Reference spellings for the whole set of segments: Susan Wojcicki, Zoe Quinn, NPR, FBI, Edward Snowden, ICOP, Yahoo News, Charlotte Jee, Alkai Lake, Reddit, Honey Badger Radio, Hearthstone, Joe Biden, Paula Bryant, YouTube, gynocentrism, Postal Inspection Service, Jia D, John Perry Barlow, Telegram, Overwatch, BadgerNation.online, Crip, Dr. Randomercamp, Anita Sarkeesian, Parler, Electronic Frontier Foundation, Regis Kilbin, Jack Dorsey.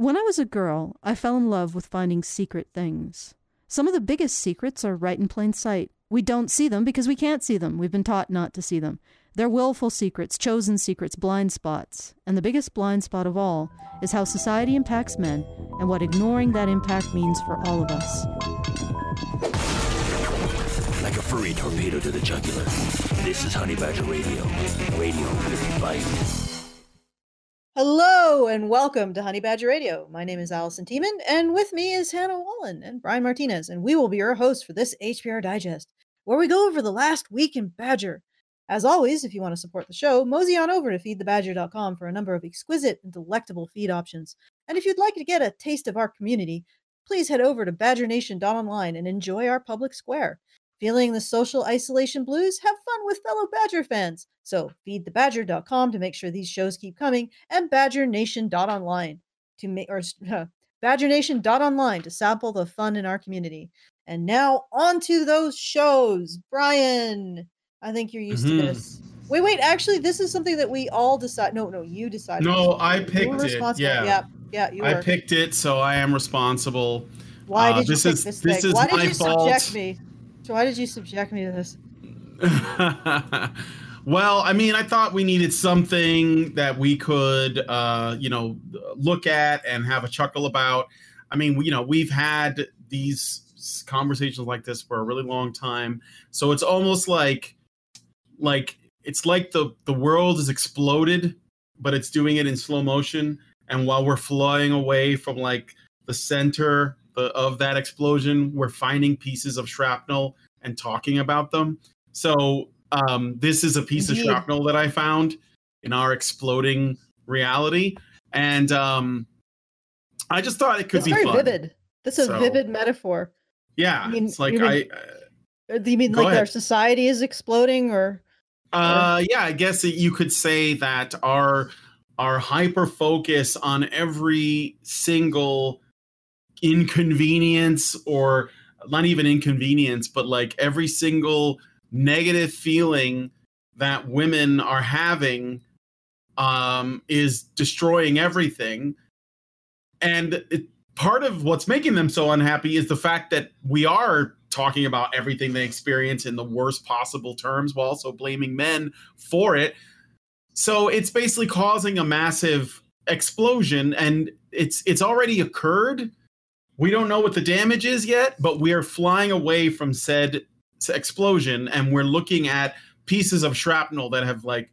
When I was a girl, I fell in love with finding secret things. Some of the biggest secrets are right in plain sight. We don't see them because we can't see them. We've been taught not to see them. They're willful secrets, chosen secrets, blind spots. And the biggest blind spot of all is how society impacts men and what ignoring that impact means for all of us. Like a furry torpedo to the jugular, this is Honey Badger Radio. Radio with a bite. Hello and welcome to Honey Badger Radio. My name is Allison Tiemann, and with me is Hannah Wallen and Brian Martinez, and we will be your hosts for this HBR Digest, where we go over the last week in Badger. As always, if you want to support the show, mosey on over to FeedTheBadger.com for a number of exquisite and delectable feed options. And if you'd like to get a taste of our community, please head over to BadgerNation.online and enjoy our public square. Feeling the social isolation blues? Have fun with fellow Badger fans. So feedthebadger.com to make sure these shows keep coming, and BadgerNation.online BadgerNation.online to sample the fun in our community. And now on to those shows. Brian, I think you're used to this. Wait. Actually, this is something that we all decide. No, you decided. No, I picked it. Yeah. I picked it, so I am responsible. Why did you pick this thing? Why did you subject me? So why did you subject me to this? Well, I mean, I thought we needed something that we could, look at and have a chuckle about. I mean, we've had these conversations like this for a really long time. So it's almost like it's like the world has exploded, but it's doing it in slow motion. And while we're flying away from like the center of that explosion, we're finding pieces of shrapnel and talking about them. So this is a piece of shrapnel that I found in our exploding reality, and I just thought it could be very fun. Vivid. That's a vivid metaphor. Yeah, I mean, it's like do you mean like our society is exploding, or? Yeah, I guess you could say that our hyper focus on every single inconvenience, or not even inconvenience, but like every single negative feeling that women are having is destroying everything. And part of what's making them so unhappy is the fact that we are talking about everything they experience in the worst possible terms while also blaming men for it. So it's basically causing a massive explosion, and it's already occurred. We don't know what the damage is yet, but we are flying away from said explosion, and we're looking at pieces of shrapnel that have that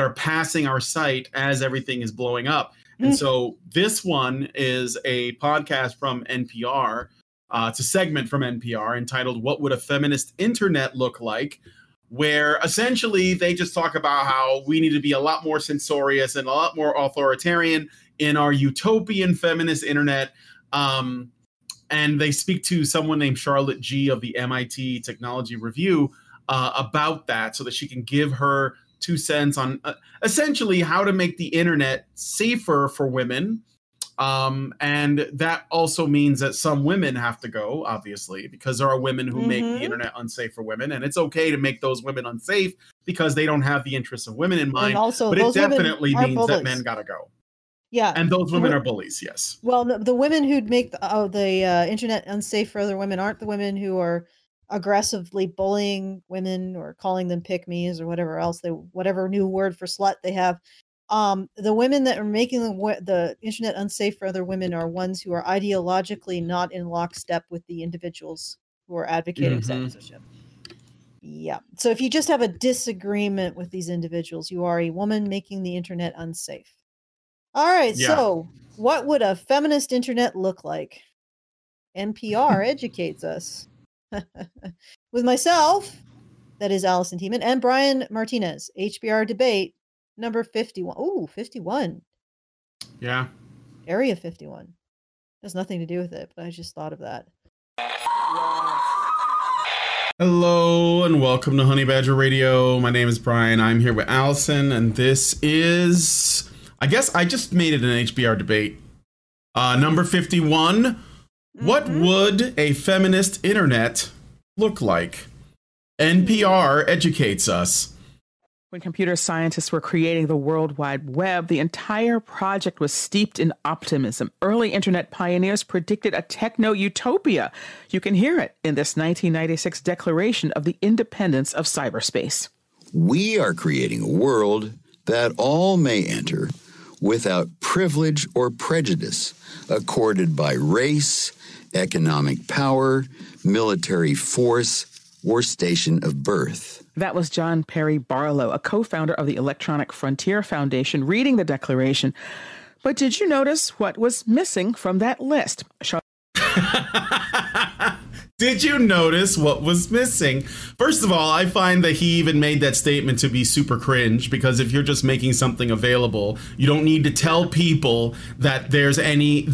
are passing our sight as everything is blowing up. And so this one is a podcast from NPR. It's a segment from NPR entitled "What Would a Feminist Internet Look Like?" where essentially they just talk about how we need to be a lot more censorious and a lot more authoritarian in our utopian feminist internet. And they speak to someone named Charlotte Jee of the MIT Technology Review about that, so that she can give her 2 cents on essentially how to make the internet safer for women. And that also means that some women have to go, obviously, because there are women who make the internet unsafe for women. And it's okay to make those women unsafe because they don't have the interests of women in mind. And also, but it definitely means that men got to go. Yeah. And those women are bullies, yes. Well, the women who'd make the internet unsafe for other women aren't the women who are aggressively bullying women or calling them pick-me's or whatever else, whatever new word for slut they have. The women that are making the internet unsafe for other women are ones who are ideologically not in lockstep with the individuals who are advocating censorship. Yeah. So if you just have a disagreement with these individuals, you are a woman making the internet unsafe. All right, yeah. So what would a feminist internet look like? NPR educates us. With myself, that is Allison Tiemann, and Brian Martinez, HBR Debate, number 51. Ooh, 51. Yeah. Area 51. Has nothing to do with it, but I just thought of that. Hello, and welcome to Honey Badger Radio. My name is Brian. I'm here with Allison, and this is... I guess I just made it an HBR debate. Number 51, What would a feminist internet look like? NPR educates us. When computer scientists were creating the World Wide Web, the entire project was steeped in optimism. Early internet pioneers predicted a techno-utopia. You can hear it in this 1996 Declaration of the Independence of Cyberspace. We are creating a world that all may enter without privilege or prejudice accorded by race, economic power, military force, or station of birth. That was John Perry Barlow, a co-founder of the Electronic Frontier Foundation, reading the Declaration. But did you notice what was missing from that list? Did you notice what was missing? First of all, I find that he even made that statement to be super cringe, because if you're just making something available, you don't need to tell people that there is any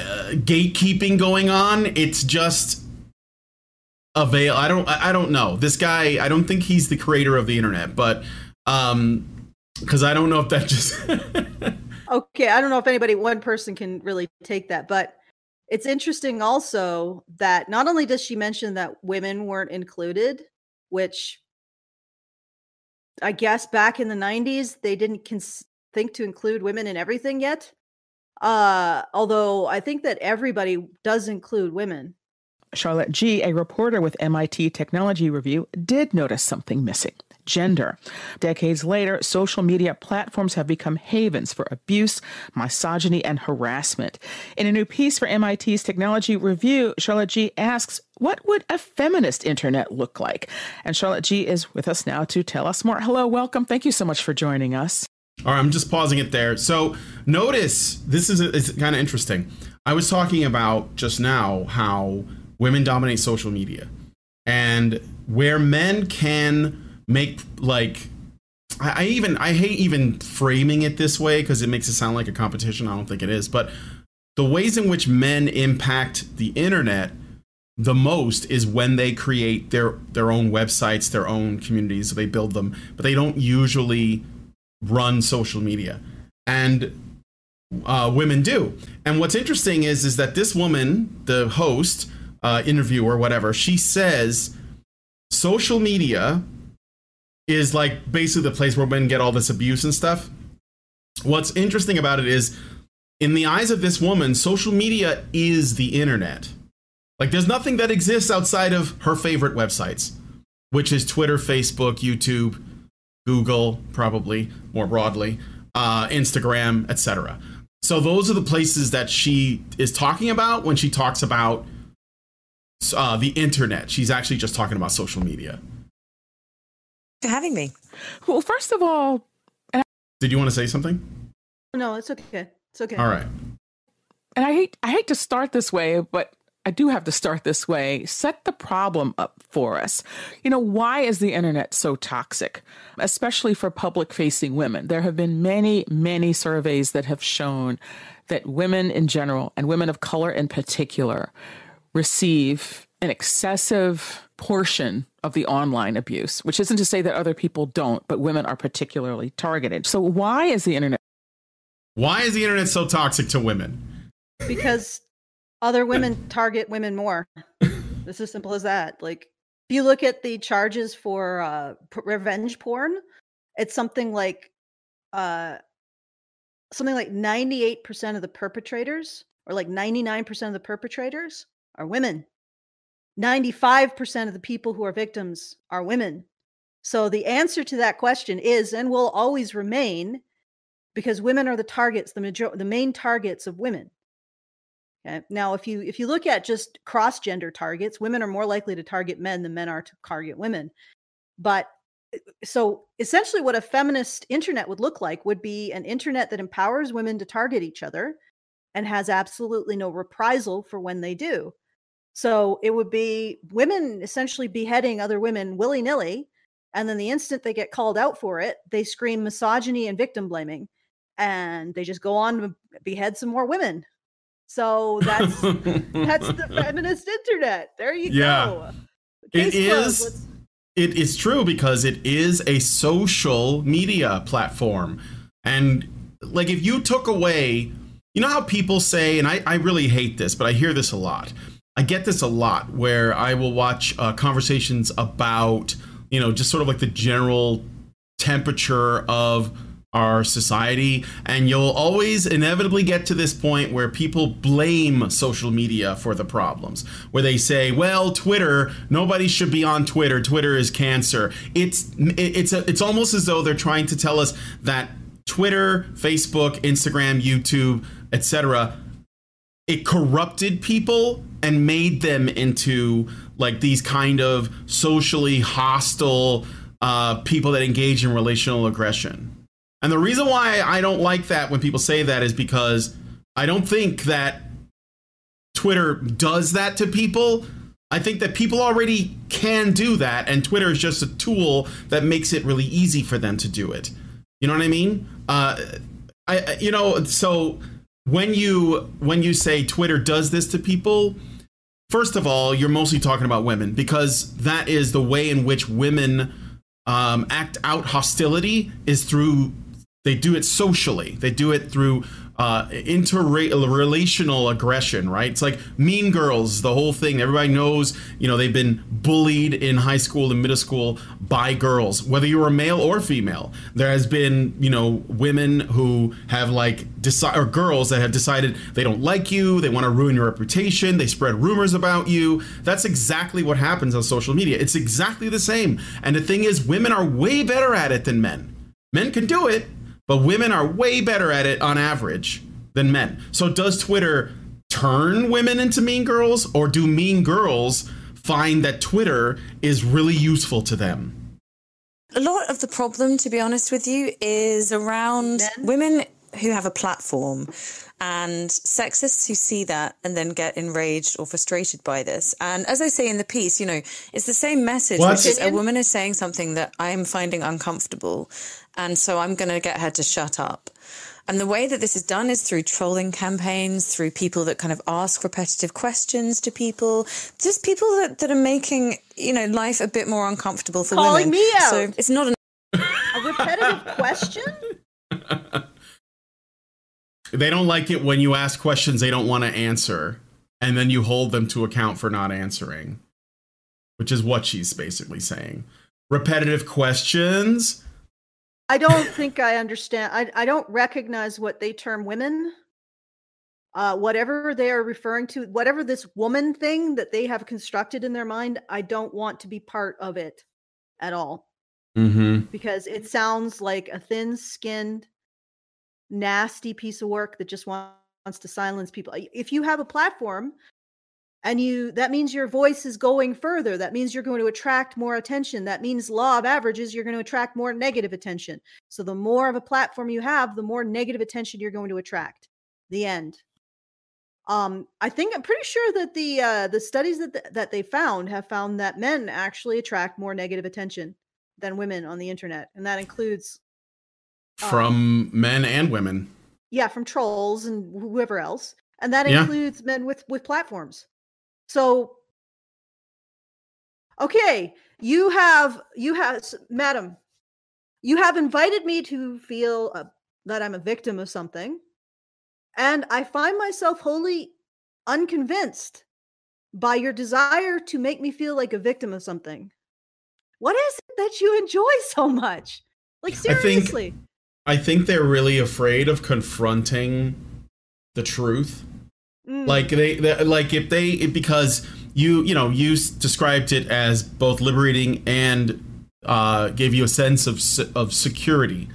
gatekeeping going on. It's just avail. I don't know this guy. I don't think he's the creator of the internet, but because I don't know if that just okay. I don't know if one person can really take that, but it's interesting also that not only does she mention that women weren't included, which I guess back in the 90s they didn't think to include women in everything yet. Although I think that everybody does include women. Charlotte Jee, a reporter with MIT Technology Review, did notice something missing: gender. Decades later, social media platforms have become havens for abuse, misogyny, and harassment. In a new piece for MIT's Technology Review, Charlotte Jee asks, what would a feminist internet look like? And Charlotte Jee is with us now to tell us more. Hello, welcome. Thank you so much for joining us. All right, I'm just pausing it there. So notice, this is kind of interesting. I was talking about just now how women dominate social media, and where men can make, like, I hate even framing it this way because it makes it sound like a competition. I don't think it is. But the ways in which men impact the internet the most is when they create their own websites, their own communities. They build them, but they don't usually run social media, and women do. And what's interesting is that this woman, the host, interviewer, whatever, she says social media is like basically the place where men get all this abuse and stuff. What's interesting about it is, in the eyes of this woman, social media is the internet. Like, there's nothing that exists outside of her favorite websites, which is Twitter, Facebook, YouTube, Google, probably more broadly, Instagram, etc. So those are the places that she is talking about when she talks about the internet. She's actually just talking about social media. For having me. Well, first of all, did you want to say something? No, it's okay. It's okay. All right. And I hate to start this way, but I do have to start this way. Set the problem up for us. You know, why is the internet so toxic, especially for public-facing women? There have been many, many surveys that have shown that women in general, and women of color in particular, receive an excessive portion of the online abuse, which isn't to say that other people don't, but women are particularly targeted. So why is the internet? Why is the internet so toxic to women? Because other women target women more. It's as simple as that. Like, if you look at the charges for revenge porn, it's something like 98% of the perpetrators, or like 99% of the perpetrators, are women. 95% of the people who are victims are women. So the answer to that question is, and will always remain, because women are the targets, the main targets of women. Now, if you look at just cross-gender targets, women are more likely to target men than men are to target women. But so essentially what a feminist internet would look like would be an internet that empowers women to target each other and has absolutely no reprisal for when they do. So it would be women essentially beheading other women willy-nilly, and then the instant they get called out for it, they scream misogyny and victim blaming, and they just go on to behead some more women. So that's that's the feminist internet. There you go. Case it is. It is true, because it is a social media platform. And like, if you took away, you know how people say, and I really hate this, but I hear this a lot. I get this a lot, where I will watch conversations about you know, just sort of like the general temperature of our society. And you'll always inevitably get to this point where people blame social media for the problems, where they say, well, Twitter, nobody should be on Twitter. Twitter is cancer. It's almost as though they're trying to tell us that Twitter, Facebook, Instagram, YouTube, etc., it corrupted people and made them into like these kind of socially hostile people that engage in relational aggression. And the reason why I don't like that when people say that is because I don't think that Twitter does that to people. I think that people already can do that, and Twitter is just a tool that makes it really easy for them to do it. You know what I mean? So when you say Twitter does this to people, first of all, you're mostly talking about women, because that is the way in which women act out hostility is through, they do it socially. They do it through interrelational aggression, right? It's like Mean Girls, the whole thing. Everybody knows, you know, they've been bullied in high school and middle school by girls, whether you were male or female. There has been, you know, women who have like or girls that have decided they don't like you. They want to ruin your reputation. They spread rumors about you. That's exactly what happens on social media. It's exactly the same. And the thing is, women are way better at it than men. Men can do it, but women are way better at it on average than men. So does Twitter turn women into mean girls, or do mean girls find that Twitter is really useful to them? A lot of the problem, to be honest with you, is around women who have a platform and sexists who see that and then get enraged or frustrated by this. And as I say in the piece, you know, it's the same message, which is a woman is saying something that I'm finding uncomfortable, and so I'm going to get her to shut up. And the way that this is done is through trolling campaigns, through people that kind of ask repetitive questions to people, just people that are making, you know, life a bit more uncomfortable for women. Calling me out. So it's not a repetitive question? They don't like it when you ask questions they don't want to answer, and then you hold them to account for not answering, which is what she's basically saying. Repetitive questions. I don't think I understand. I don't recognize what they term women. Whatever they are referring to, whatever this woman thing that they have constructed in their mind, I don't want to be part of it at all. Mm-hmm. Because it sounds like a thin-skinned, nasty piece of work that just wants to silence people. If you have a platform and that means your voice is going further, that means you're going to attract more attention, that means law of averages, you're going to attract more negative attention. So the more of a platform you have, the more negative attention you're going to attract. The end. I think I'm pretty sure that the studies that they found that men actually attract more negative attention than women on the internet, and that includes from men and women. Yeah, from trolls and whoever else. And that includes men with platforms. So, okay, you have, madam, you have invited me to feel that I'm a victim of something. And I find myself wholly unconvinced by your desire to make me feel like a victim of something. What is it that you enjoy so much? Like, seriously. I think they're really afraid of confronting the truth. Mm. Like because you described it as both liberating and gave you a sense of security.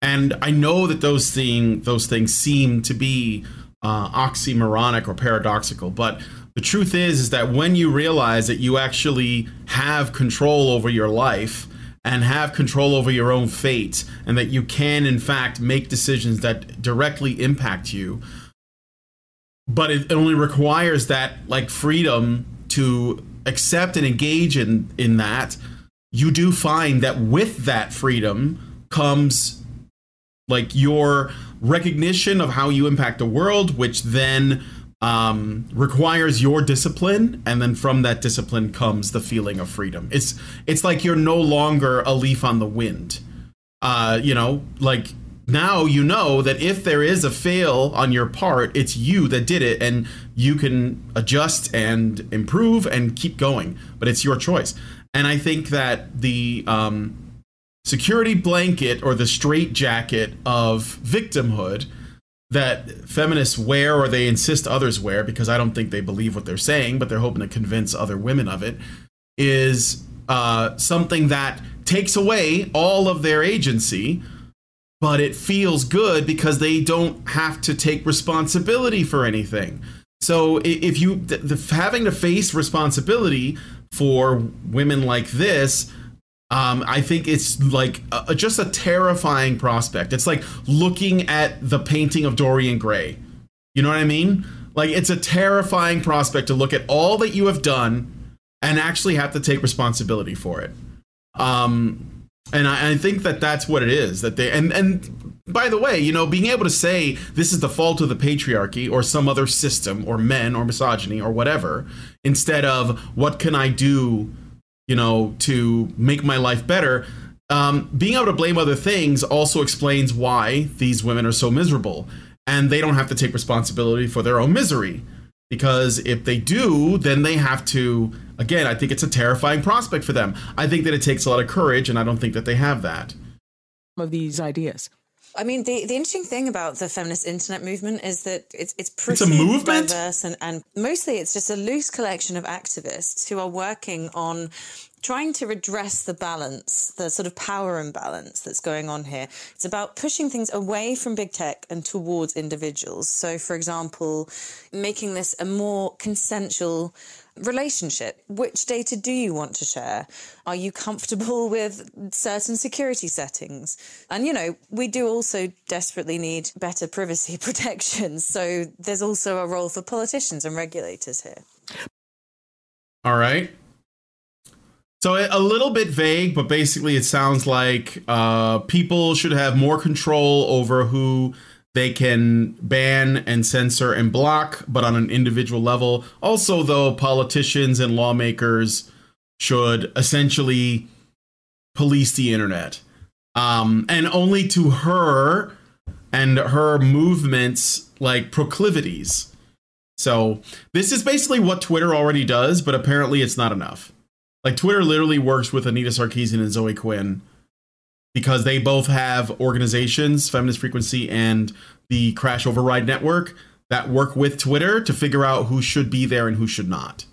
And I know that those things seem to be oxymoronic or paradoxical, but the truth is that when you realize that you actually have control over your life, and have control over your own fate, and that you can, in fact, make decisions that directly impact you. But it only requires that, like, freedom to accept and engage in that. You do find that with that freedom comes, like, your recognition of how you impact the world, which then requires your discipline, and then from that discipline comes the feeling of freedom. It's like you're no longer a leaf on the wind. Now you know that if there is a fail on your part, it's you that did it, and you can adjust and improve and keep going, but it's your choice. And I think that the security blanket or the straitjacket of victimhood that feminists wear, or they insist others wear, because I don't think they believe what they're saying, but they're hoping to convince other women of it, is something that takes away all of their agency, but it feels good because they don't have to take responsibility for anything. So if you having to face responsibility for women like this, I think it's like just a terrifying prospect. It's like looking at the painting of Dorian Gray. You know what I mean? Like, it's a terrifying prospect to look at all that you have done and actually have to take responsibility for it. And I think that that's what it is, that they and by the way, you know, being able to say this is the fault of the patriarchy or some other system or men or misogyny or whatever, instead of what can I do, you know, to make my life better. Being able to blame other things also explains why these women are so miserable, and they don't have to take responsibility for their own misery, because if they do, then they have to. Again, I think it's a terrifying prospect for them. I think that it takes a lot of courage, and I don't think that they have that. Of these ideas. I mean, the interesting thing about the feminist internet movement is that it's pretty diverse, and mostly it's just a loose collection of activists who are working on trying to redress the balance, the sort of power imbalance that's going on here. It's about pushing things away from big tech and towards individuals. So, for example, making this a more consensual relationship. Which data do you want to share? Are you comfortable with certain security settings? And, you know, we do also desperately need better privacy protections. So there's also a role for politicians and regulators here. All right. So a little bit vague, but basically it sounds like people should have more control over who they can ban and censor and block, but on an individual level. Also, though, politicians and lawmakers should essentially police the internet, and only to her and her movement's like proclivities. So this is basically what Twitter already does, but apparently it's not enough. Like, Twitter literally works with Anita Sarkeesian and Zoe Quinn because they both have organizations, Feminist Frequency and the Crash Override Network, that work with Twitter to figure out who should be there and who should not.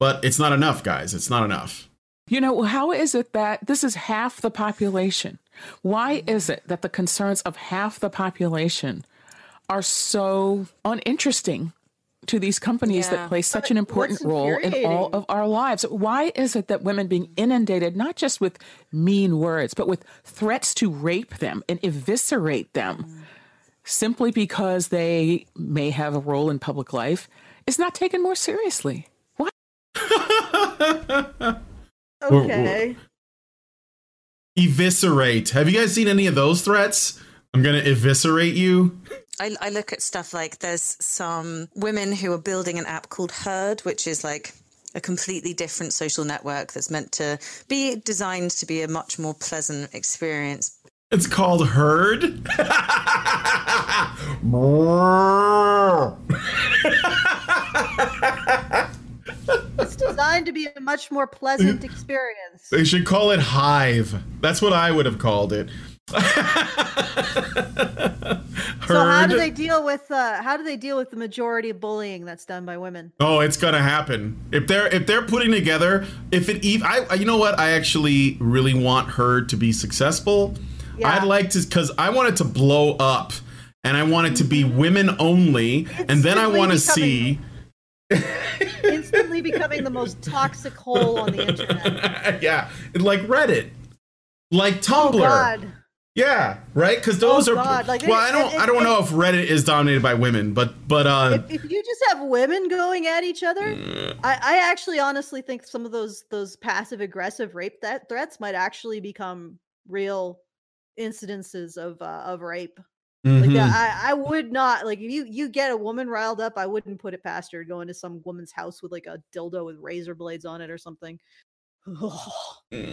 But it's not enough, guys. It's not enough. You know, how is it that this is half the population? Why is it that the concerns of half the population are so uninteresting to these companies that play such an important role in all of our lives? Why is it that women being inundated, not just with mean words, but with threats to rape them and eviscerate them simply because they may have a role in public life, is not taken more seriously? Why? Okay. Eviscerate. Have you guys seen any of those threats? I'm going to eviscerate you. I look at stuff like there's some women who are building an app called Herd, which is like a completely different social network that's meant to be designed to be a much more pleasant experience. It's called Herd? It's designed to be a much more pleasant experience. They should call it Hive. That's what I would have called it. So how do they deal with the majority of bullying that's done by women? Oh, it's gonna happen if they're putting together. You know what? I actually really want her to be successful. Yeah. I'd like to, because I want it to blow up, and I want it to be women only, and then I want to see instantly becoming the most toxic hole on the internet. Yeah, like Reddit, like Tumblr. Oh, God. Yeah, right? Because those are... Like, well, I don't know if Reddit is dominated by women, but if you just have women going at each other, I actually honestly think some of those passive-aggressive rape threats might actually become real incidences of rape. Mm-hmm. Like, I would not... Like, if you get a woman riled up, I wouldn't put it past her to go into some woman's house with, like, a dildo with razor blades on it or something. They're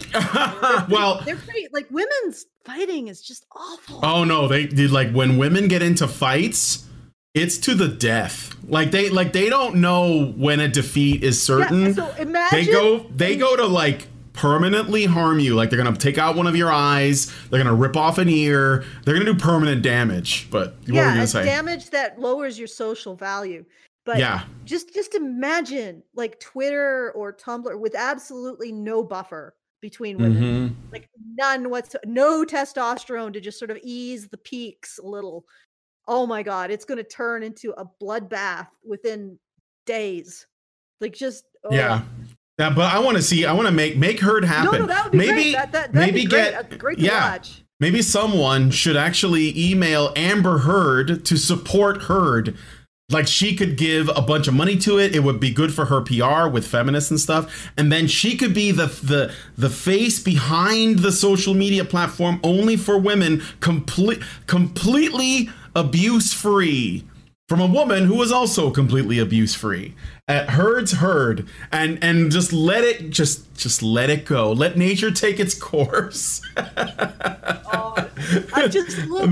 pretty like, women's fighting is just awful. Oh no, they did. Like, when women get into fights, It's to the death. Like they don't know when a defeat is certain. Yeah, so imagine they go to like permanently harm you. Like they're gonna take out one of your eyes. They're gonna rip off an ear. They're gonna do permanent damage. But what were you gonna say? Damage that lowers your social value. But just imagine like Twitter or Tumblr with absolutely no buffer between women, like none whatsoever, no testosterone to just sort of ease the peaks a little. Oh my God, it's going to turn into a bloodbath within days. Like just, but I want to see, I want to make Herd happen. No, that would be great. That'd be great to watch. Maybe someone should actually email Amber Herd to support Herd. Like she could give a bunch of money to it. It would be good for her PR with feminists and stuff. And then she could be the face behind the social media platform only for women, completely abuse-free, from a woman who was also completely abuse-free at Herd's Herd, and just let it go. Let nature take its course. Oh, I just love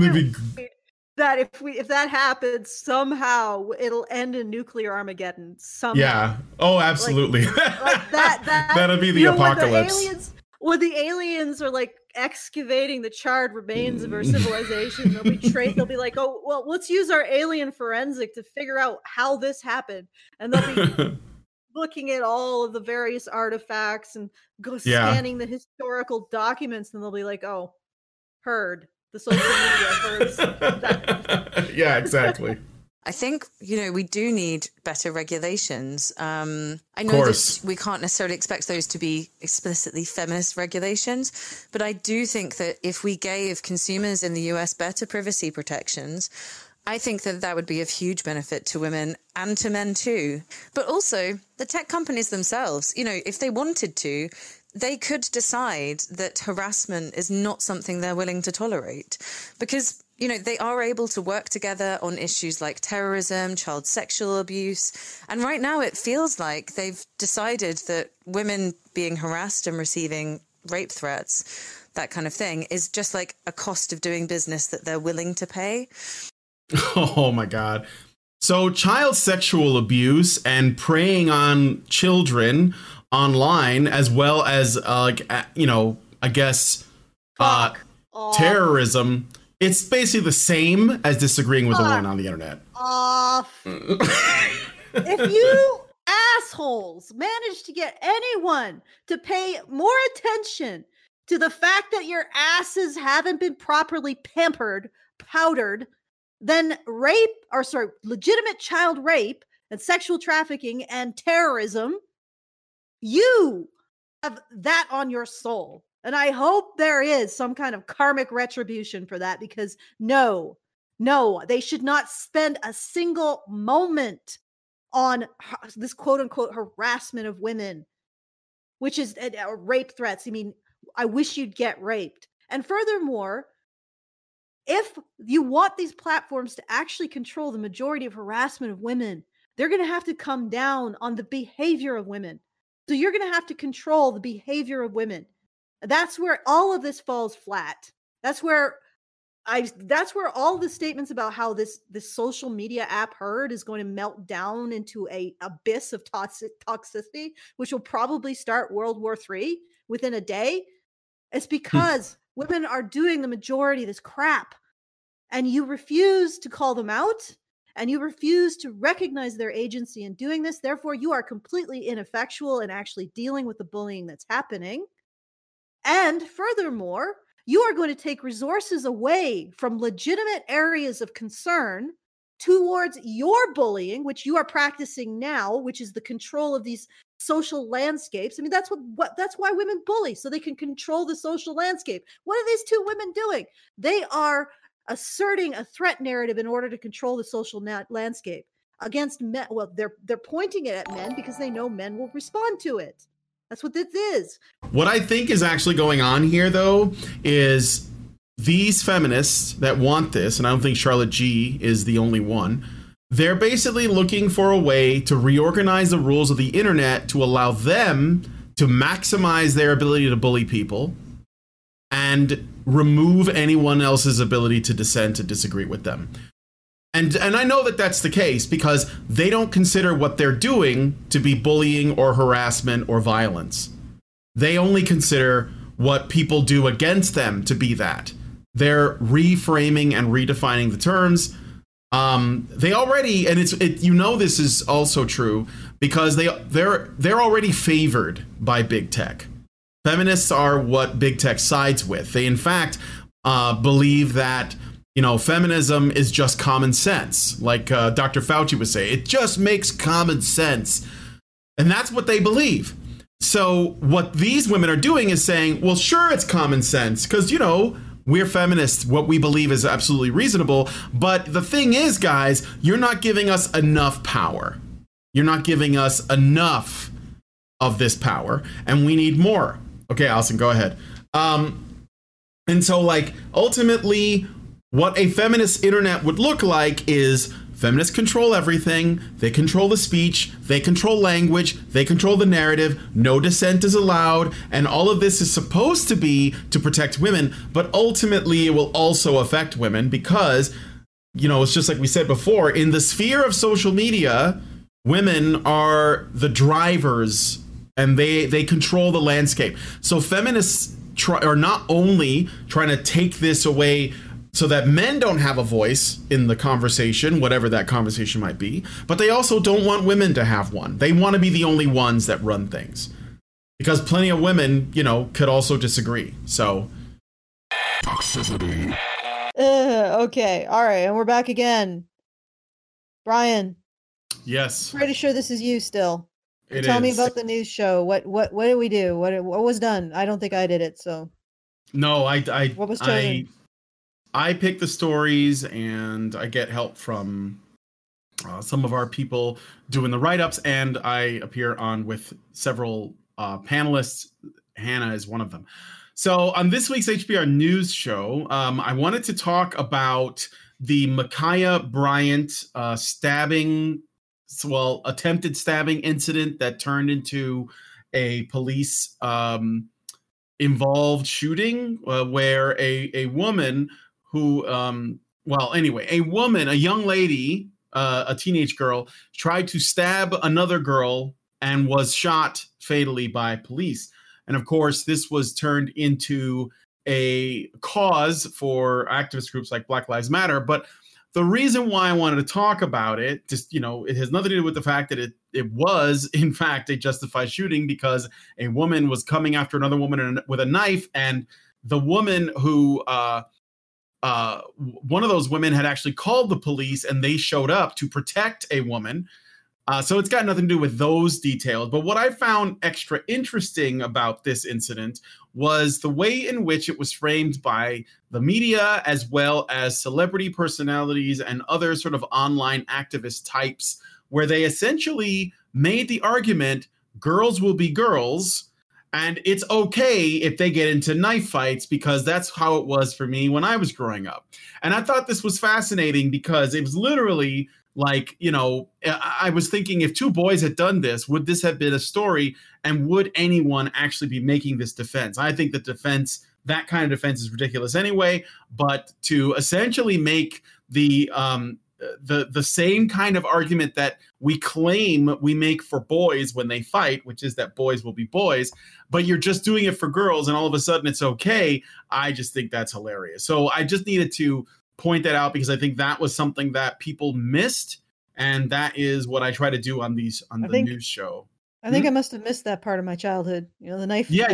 that if that happens somehow, it'll end in nuclear Armageddon somehow. Yeah. Oh, absolutely. Like that'll be the apocalypse. When the aliens are like excavating the charred remains of our civilization, they'll be like, oh, well, let's use our alien forensic to figure out how this happened. And they'll be looking at all of the various artifacts and scanning the historical documents, and they'll be like, oh, Herd. The social media Herds. Yeah, exactly. I think, we do need better regulations. I know that we can't necessarily expect those to be explicitly feminist regulations, but I do think that if we gave consumers in the US better privacy protections, I think that would be of huge benefit to women and to men too. But also the tech companies themselves, if they wanted to, they could decide that harassment is not something they're willing to tolerate because, they are able to work together on issues like terrorism, child sexual abuse. And right now it feels like they've decided that women being harassed and receiving rape threats, that kind of thing, is just like a cost of doing business that they're willing to pay. Oh, my God. So child sexual abuse and preying on children online, as well as, terrorism. It's basically the same as disagreeing with a woman on the internet. If you assholes manage to get anyone to pay more attention to the fact that your asses haven't been properly powdered, then legitimate child rape and sexual trafficking and terrorism, you have that on your soul. And I hope there is some kind of karmic retribution for that, because no, they should not spend a single moment on this quote unquote harassment of women, which is rape threats. I mean, I wish you'd get raped. And furthermore, if you want these platforms to actually control the majority of harassment of women, they're going to have to come down on the behavior of women. So you're going to have to control the behavior of women. That's where all of this falls flat. That's where all the statements about how this social media app Herd is going to melt down into a abyss of toxicity, which will probably start World War III within a day. It's because women are doing the majority of this crap, and you refuse to call them out. And you refuse to recognize their agency in doing this. Therefore, you are completely ineffectual in actually dealing with the bullying that's happening. And furthermore, you are going to take resources away from legitimate areas of concern towards your bullying, which you are practicing now, which is the control of these social landscapes. I mean, that's why women bully, so they can control the social landscape. What are these two women doing? They are asserting a threat narrative in order to control the social landscape against men. Well, they're pointing it at men because they know men will respond to it. That's what this is. What I think is actually going on here, though, is these feminists that want this, and I don't think Charlotte Jee is the only one, they're basically looking for a way to reorganize the rules of the internet to allow them to maximize their ability to bully people and remove anyone else's ability to dissent and disagree with them. And I know that that's the case because they don't consider what they're doing to be bullying or harassment or violence. They only consider what people do against them to be that. They're reframing and redefining the terms. They already, and it's you know this is also true because they're already favored by big tech. Feminists are what big tech sides with. They in fact believe that, you know, feminism is just common sense. Like Dr. Fauci would say, it just makes common sense. And that's what they believe. So what these women are doing is saying, well, sure, it's common sense because, you know, we're feminists. What we believe is absolutely reasonable. But the thing is, guys, you're not giving us enough power. You're not giving us enough of this power and we need more. OK, Allison, go ahead. And so, like, ultimately, what a feminist internet would look like is feminists control everything. They control the speech. They control language. They control the narrative. No dissent is allowed. And all of this is supposed to be to protect women. But ultimately, it will also affect women because, you know, it's just like we said before, in the sphere of social media, women are the drivers and they control the landscape. So feminists are not only trying to take this away so that men don't have a voice in the conversation, whatever that conversation might be, but they also don't want women to have one. They want to be the only ones that run things because plenty of women, you know, could also disagree. So toxicity. Okay. All right. And we're back again. Brian. Yes. I'm pretty sure this is you still. Tell me about the news show. What did we do? What was done? I don't think I did it. So no, what was chosen? I pick the stories and I get help from some of our people doing the write-ups, and I appear on with several panelists. Hannah is one of them. So on this week's HBR News show, I wanted to talk about the Ma'Khia Bryant attempted stabbing incident that turned into a police involved shooting where a woman who, a young lady, a teenage girl, tried to stab another girl and was shot fatally by police. And of course, this was turned into a cause for activist groups like Black Lives Matter. But the reason why I wanted to talk about it, just, you know, it has nothing to do with the fact that it was, in fact, a justified shooting because a woman was coming after another woman with a knife. And the woman who... one of those women had actually called the police and they showed up to protect a woman. So it's got nothing to do with those details. But what I found extra interesting about this incident was the way in which it was framed by the media, as well as celebrity personalities and other sort of online activist types, where they essentially made the argument, girls will be girls. And it's okay if they get into knife fights because that's how it was for me when I was growing up. And I thought this was fascinating because it was literally like, you know, I was thinking if two boys had done this, would this have been a story? And would anyone actually be making this defense? I think the defense, that kind of defense is ridiculous anyway. But to essentially make the same kind of argument that we claim we make for boys when they fight, which is that boys will be boys, but you're just doing it for girls and all of a sudden it's okay. I just think that's hilarious. So I just needed to point that out because I think that was something that people missed. And that is what I try to do on the news show. I think I must have missed that part of my childhood. You know, the knife. Yeah,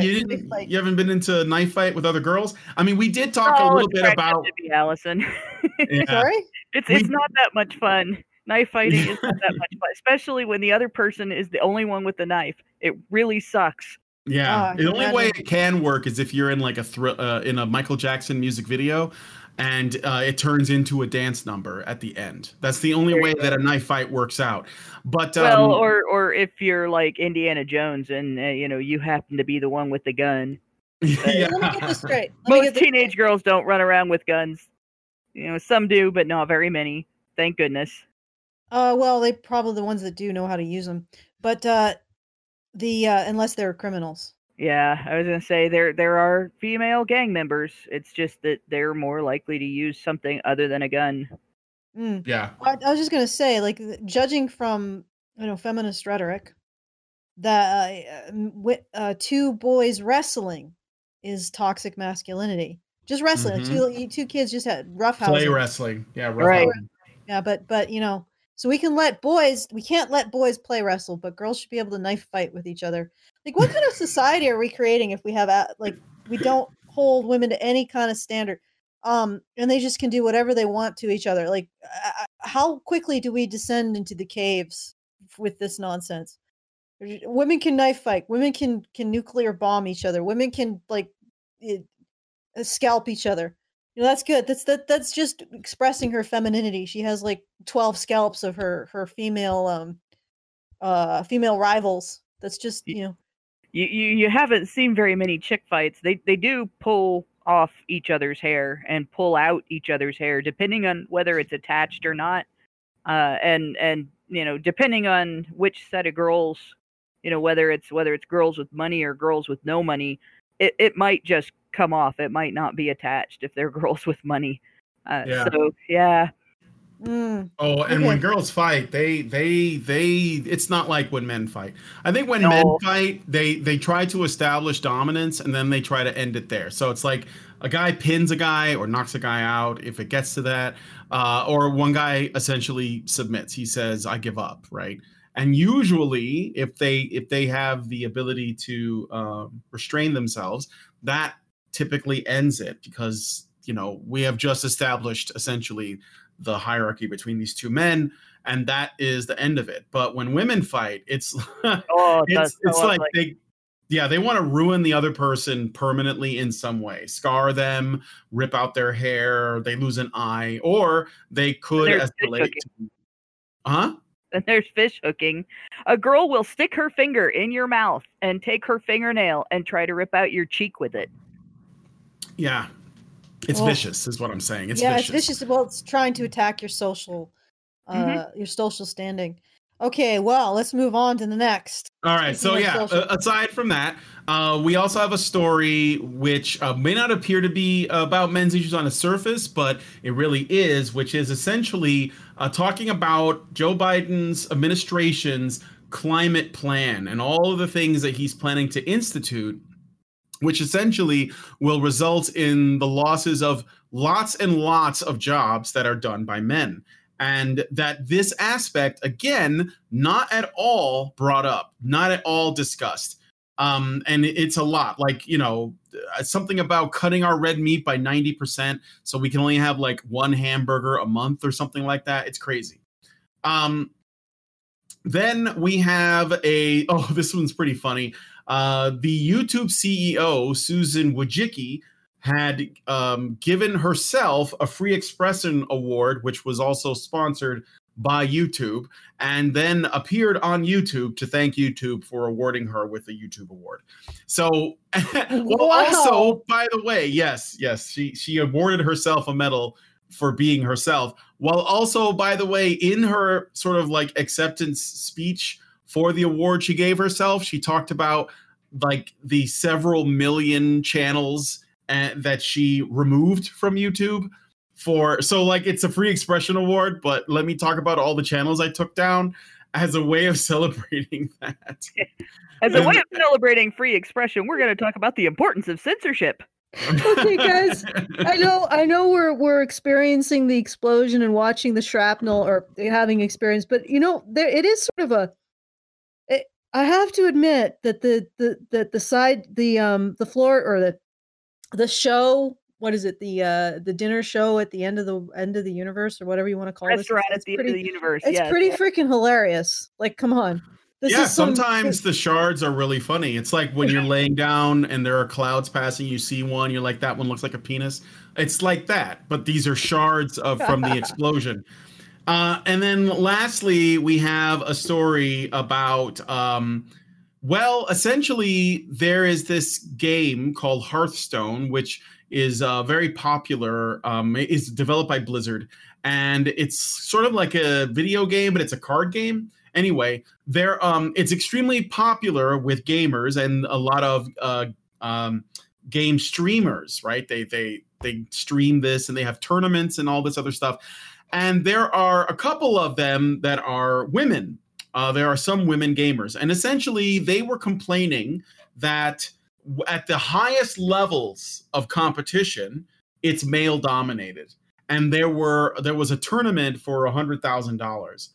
fight. You haven't been into a knife fight with other girls. I mean, we did talk a little bit about to be Allison. Yeah. Sorry? It's not that much fun. Knife fighting is not that much fun, especially when the other person is the only one with the knife. It really sucks. Yeah, the only way it can work is if you're in like in a Michael Jackson music video, and it turns into a dance number at the end. That's the only way that a knife fight works out. But or if you're like Indiana Jones and you know you happen to be the one with the gun. Yeah. Let me get this straight. Most teenage girls don't run around with guns. You know, some do, but not very many. Thank goodness. Well, they probably the ones that do know how to use them, but unless they're criminals. Yeah, I was gonna say there are female gang members. It's just that they're more likely to use something other than a gun. Yeah. I was just going to say, like, judging from, you know, feminist rhetoric, that two boys wrestling is toxic masculinity. Just wrestling. Mm-hmm. Two kids just had roughhousing. Play wrestling. Yeah, right. Yeah, but you know, so we can't let boys play wrestle, but girls should be able to knife fight with each other. Like, what kind of society are we creating if we have, like, we don't hold women to any kind of standard? And they just can do whatever they want to each other. Like, how quickly do we descend into the caves with this nonsense? Women can knife fight. Women can nuclear bomb each other. Women can, like, scalp each other. You know, that's good. That's just expressing her femininity. She has like 12 scalps of her female rivals. That's just, you know. You haven't seen very many chick fights. They do pull off each other's hair and pull out each other's hair, depending on whether it's attached or not. And you know, depending on which set of girls, you know, whether it's girls with money or girls with no money, it might just come off. It might not be attached if they're girls with money. So yeah. Mm. Oh, and when girls fight, they it's not like when men fight. I think when men fight, they try to establish dominance and then they try to end it there. So it's like a guy pins a guy or knocks a guy out if it gets to that, or one guy essentially submits. He says, "I give up," right? And usually, if they have the ability to restrain themselves, that typically ends it, because, you know, we have just established essentially the hierarchy between these two men, and that is the end of it. But when women fight, they want to ruin the other person permanently in some way, scar them, rip out their hair, they lose an eye, or they could escalate. And there's fish hooking. A girl will stick her finger in your mouth and take her fingernail and try to rip out your cheek with it. Yeah. It's vicious is what I'm saying. It's vicious. Well, it's trying to attack your social standing. Okay, well, let's move on to the next. All right. So yeah, aside from that, we also have a story which may not appear to be about men's issues on the surface, but it really is, which is essentially talking about Joe Biden's administration's climate plan and all of the things that he's planning to institute, which essentially will result in the losses of lots and lots of jobs that are done by men. And that this aspect, again, not at all brought up, not at all discussed. And it's a lot, like, you know, something about cutting our red meat by 90%. So we can only have like one hamburger a month or something like that. It's crazy. Then we have this one's pretty funny. The YouTube CEO, Susan Wojcicki, had given herself a Free Expression Award, which was also sponsored by YouTube, and then appeared on YouTube to thank YouTube for awarding her with the YouTube award. So, also, by the way, yes, she awarded herself a medal for being herself, while also, by the way, in her sort of like acceptance speech for the award she gave herself, she talked about like the several million channels that she removed from YouTube so it's a Free Expression Award, but let me talk about all the channels I took down as a way of celebrating that. As a way of celebrating free expression, we're going to talk about the importance of censorship. Okay, guys, I know we're experiencing the explosion and watching the shrapnel, or having experience, but you know, there it is sort of I have to admit that the floor, or the show, what is it? The dinner show at the end of the universe, or whatever you want to call it. Restaurant at the end of the universe. It's pretty freaking hilarious. Like, come on. Sometimes the shards are really funny. It's like when you're laying down and there are clouds passing, you see one, you're like, that one looks like a penis. It's like that, but these are shards from the explosion. And then lastly, we have a story about, essentially there is this game called Hearthstone, which is very popular. It's developed by Blizzard, and it's sort of like a video game, but it's a card game. Anyway, it's extremely popular with gamers and a lot of game streamers, right? They stream this, and they have tournaments and all this other stuff. And there are a couple of them that are women. There are some women gamers. And essentially, they were complaining that at the highest levels of competition, it's male dominated. And there was a tournament for $100,000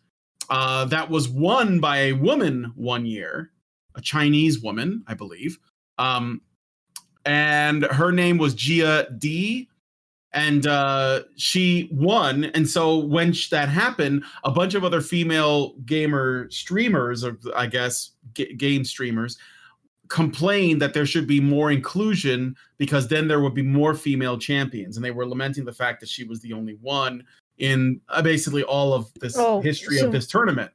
that was won by a woman one year, a Chinese woman, I believe. And her name was Jia D. And she won. And so when that happened, a bunch of other female gamer streamers, or I guess game streamers, complained that there should be more inclusion because then there would be more female champions. And they were lamenting the fact that she was the only one in basically all of this history of this tournament.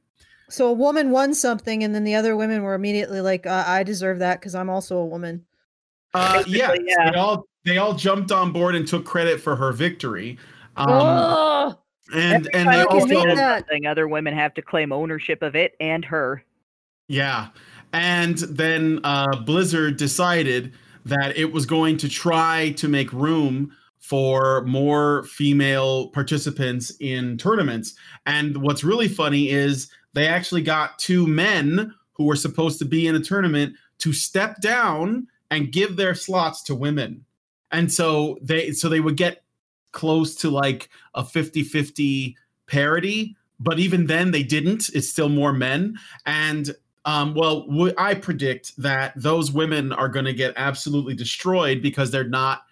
So a woman won something, and then the other women were immediately like, I deserve that because I'm also a woman. Yeah. They all jumped on board and took credit for her victory. And they also other women have to claim ownership of it and her. Yeah. And then Blizzard decided that it was going to try to make room for more female participants in tournaments. And what's really funny is they actually got two men who were supposed to be in a tournament to step down and give their slots to women. And so they would get close to like a 50-50 parity, but even then they didn't. It's still more men. And I predict that those women are going to get absolutely destroyed because they're not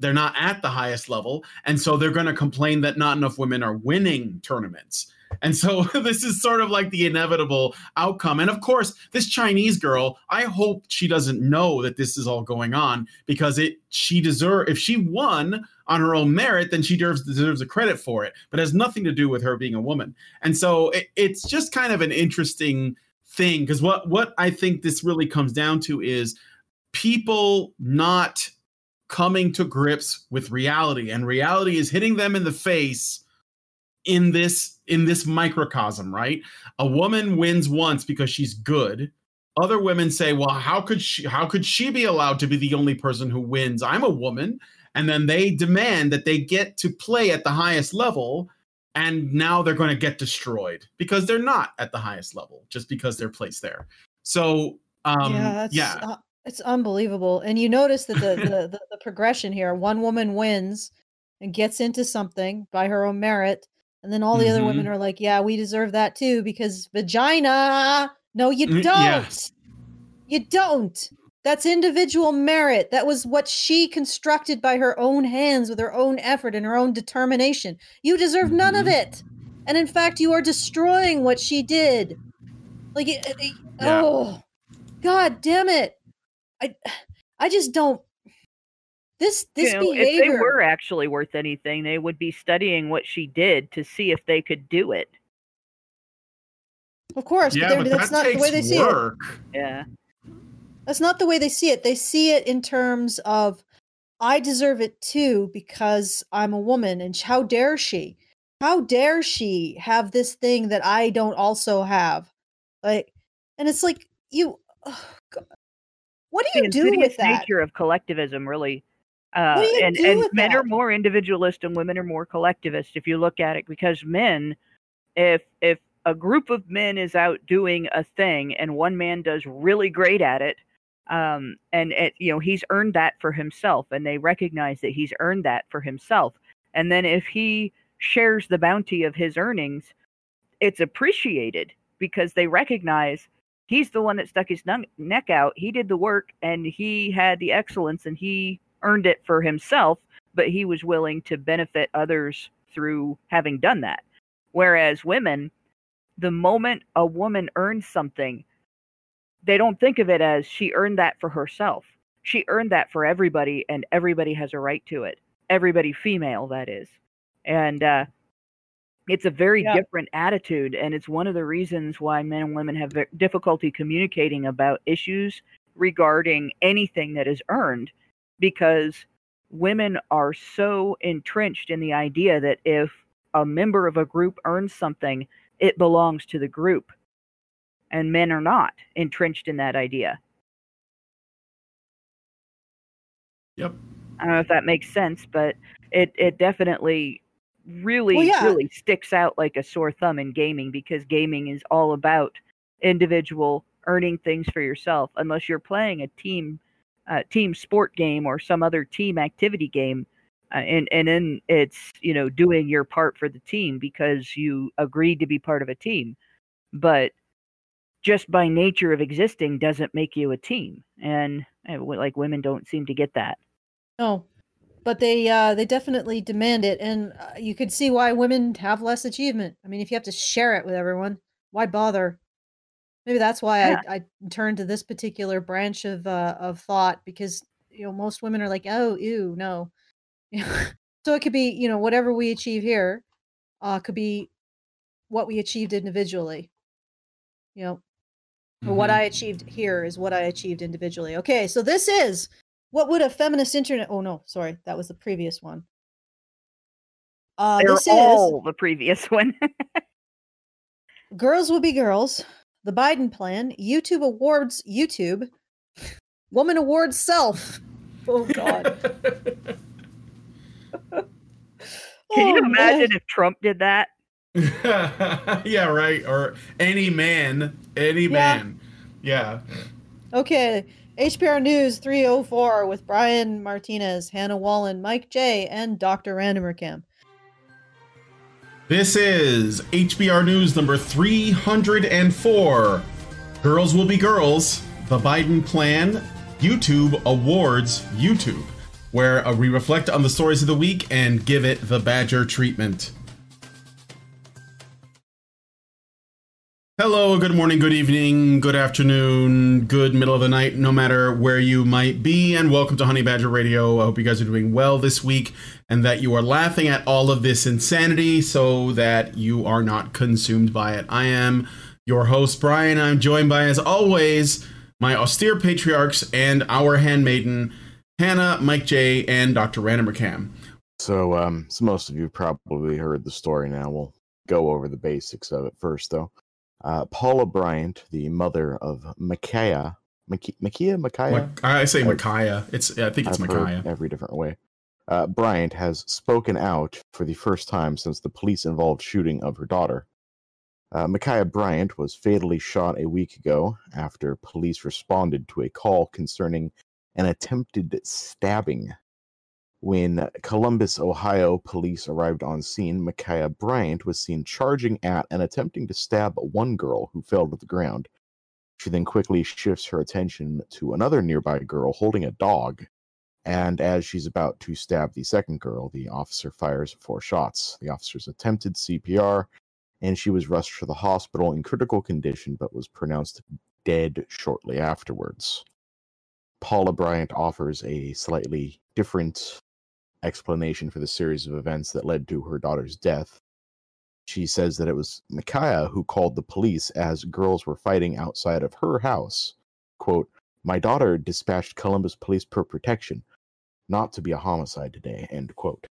at the highest level. And so they're going to complain that not enough women are winning tournaments. And so this is sort of like the inevitable outcome. And of course, this Chinese girl, I hope she doesn't know that this is all going on, because if she won on her own merit, then she deserves the credit for it. But it has nothing to do with her being a woman. And so it's just kind of an interesting thing, because what I think this really comes down to is people not coming to grips with reality. And reality is hitting them in the face in this microcosm, right? A woman wins once because she's good. Other women say, well, how could she be allowed to be the only person who wins? I'm a woman. And then they demand that they get to play at the highest level. And now they're going to get destroyed because they're not at the highest level just because they're placed there. So, it's unbelievable. And you notice that the progression here, one woman wins and gets into something by her own merit. And then all the other women are like, yeah, we deserve that too, because vagina. No, you don't. Yes. You don't. That's individual merit. That was what she constructed by her own hands with her own effort and her own determination. You deserve none of it. And in fact, you are destroying what she did. Like, oh, God damn it. I just don't. This behavior. If they were actually worth anything, they would be studying what she did to see if they could do it. Of course, but that's not the way they see it. Yeah, that's not the way they see it. They see it in terms of, I deserve it too because I'm a woman, and how dare she? How dare she have this thing that I don't also have? Like, and it's like you. Oh, God. What do you do with that? The nature of collectivism, really. Men are more individualist and women are more collectivist if you look at it, because men, if a group of men is out doing a thing and one man does really great at it, and he's earned that for himself, and they recognize that he's earned that for himself. And then if he shares the bounty of his earnings, it's appreciated because they recognize he's the one that stuck his neck out. He did the work and he had the excellence and he earned it for himself, but he was willing to benefit others through having done that. Whereas women, the moment a woman earns something, they don't think of it as she earned that for herself. She earned that for everybody, and everybody has a right to it. Everybody female, that is. And it's a very different attitude, and it's one of the reasons why men and women have difficulty communicating about issues regarding anything that is earned, because women are so entrenched in the idea that if a member of a group earns something, it belongs to the group, and men are not entrenched in that idea. Yep. I don't know if that makes sense, but it definitely really sticks out like a sore thumb in gaming, because gaming is all about individual earning things for yourself. Unless you're playing a team sport game or some other team activity game, and then it's, you know, doing your part for the team because you agreed to be part of a team. But just by nature of existing doesn't make you a team, and like women don't seem to get that. No, but they definitely demand it, and you could see why women have less achievement. I mean, if you have to share it with everyone, why bother? Maybe that's why I turned to this particular branch of thought, because, you know, most women are like, oh, ew, no. So it could be, you know, whatever we achieve here could be what we achieved individually. You know, mm-hmm. What I achieved here is what I achieved individually. Okay, so this is what would a feminist internet... Oh, no, sorry. That was the previous one. The previous one. Girls will be girls. The Biden plan. YouTube awards YouTube. Woman awards self. Oh, God. Can you imagine if Trump did that? Yeah, right. Or any man. Yeah. Okay. HPR News 304 with Brian Martinez, Hannah Wallen, Mike J., and Dr. Randomercamp. This is HBR News number 304. Girls will be girls. The Biden plan. YouTube awards YouTube, where we reflect on the stories of the week and give it the Badger treatment. Hello, good morning, good evening, good afternoon, good middle of the night, no matter where you might be, and welcome to Honey Badger Radio. I hope you guys are doing well this week and that you are laughing at all of this insanity so that you are not consumed by it. I am your host, Brian. I'm joined by, as always, my austere patriarchs and our handmaiden, Hannah, Mike J., and Dr. Randomercamp. So most of you probably heard the story now. We'll go over the basics of it first, though. Paula Bryant, the mother of Ma'Khia. I say Ma'Khia. I think it's Ma'Khia. Every different way. Bryant has spoken out for the first time since the police-involved shooting of her daughter. Ma'Khia Bryant was fatally shot a week ago after police responded to a call concerning an attempted stabbing. When Columbus, Ohio police arrived on scene, Ma'Khia Bryant was seen charging at and attempting to stab one girl who fell to the ground. She then quickly shifts her attention to another nearby girl holding a dog, and as she's about to stab the second girl, the officer fires 4 shots. The officers attempted CPR, and she was rushed to the hospital in critical condition but was pronounced dead shortly afterwards. Paula Bryant offers a slightly different explanation for the series of events that led to her daughter's death. She says that it was Ma'Khia who called the police as girls were fighting outside of her house. Quote, "My daughter dispatched Columbus police for protection, not to be a homicide today," end quote.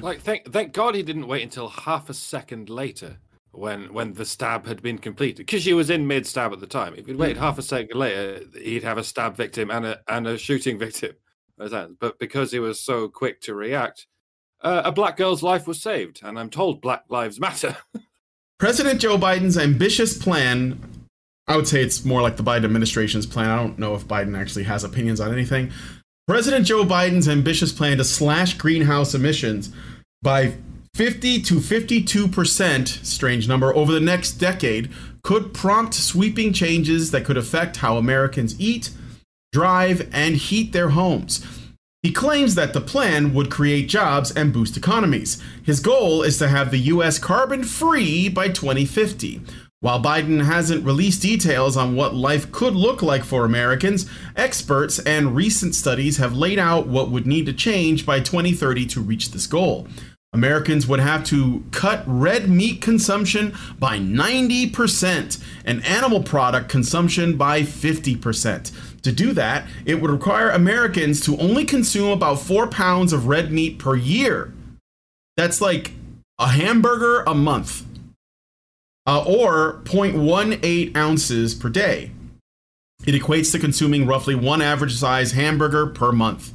Like, thank God he didn't wait until half a second later when the stab had been completed, because she was in mid-stab at the time. If he'd waited half a second later, he'd have a stab victim and a shooting victim. But because he was so quick to react, a black girl's life was saved, and I'm told black lives matter. President Joe Biden's ambitious plan, I would say it's more like the Biden administration's plan. I don't know if Biden actually has opinions on anything. President Joe Biden's ambitious plan to slash greenhouse emissions by 50 to 52%, strange number, over the next decade could prompt sweeping changes that could affect how Americans eat, drive, and heat their homes. He claims that the plan would create jobs and boost economies. His goal is to have the U.S. carbon-free by 2050. While Biden hasn't released details on what life could look like for Americans, experts and recent studies have laid out what would need to change by 2030 to reach this goal. Americans would have to cut red meat consumption by 90% and animal product consumption by 50%. To do that, it would require Americans to only consume about 4 pounds of red meat per year. That's like a hamburger a month, or 0.18 ounces per day. It equates to consuming roughly one average size hamburger per month.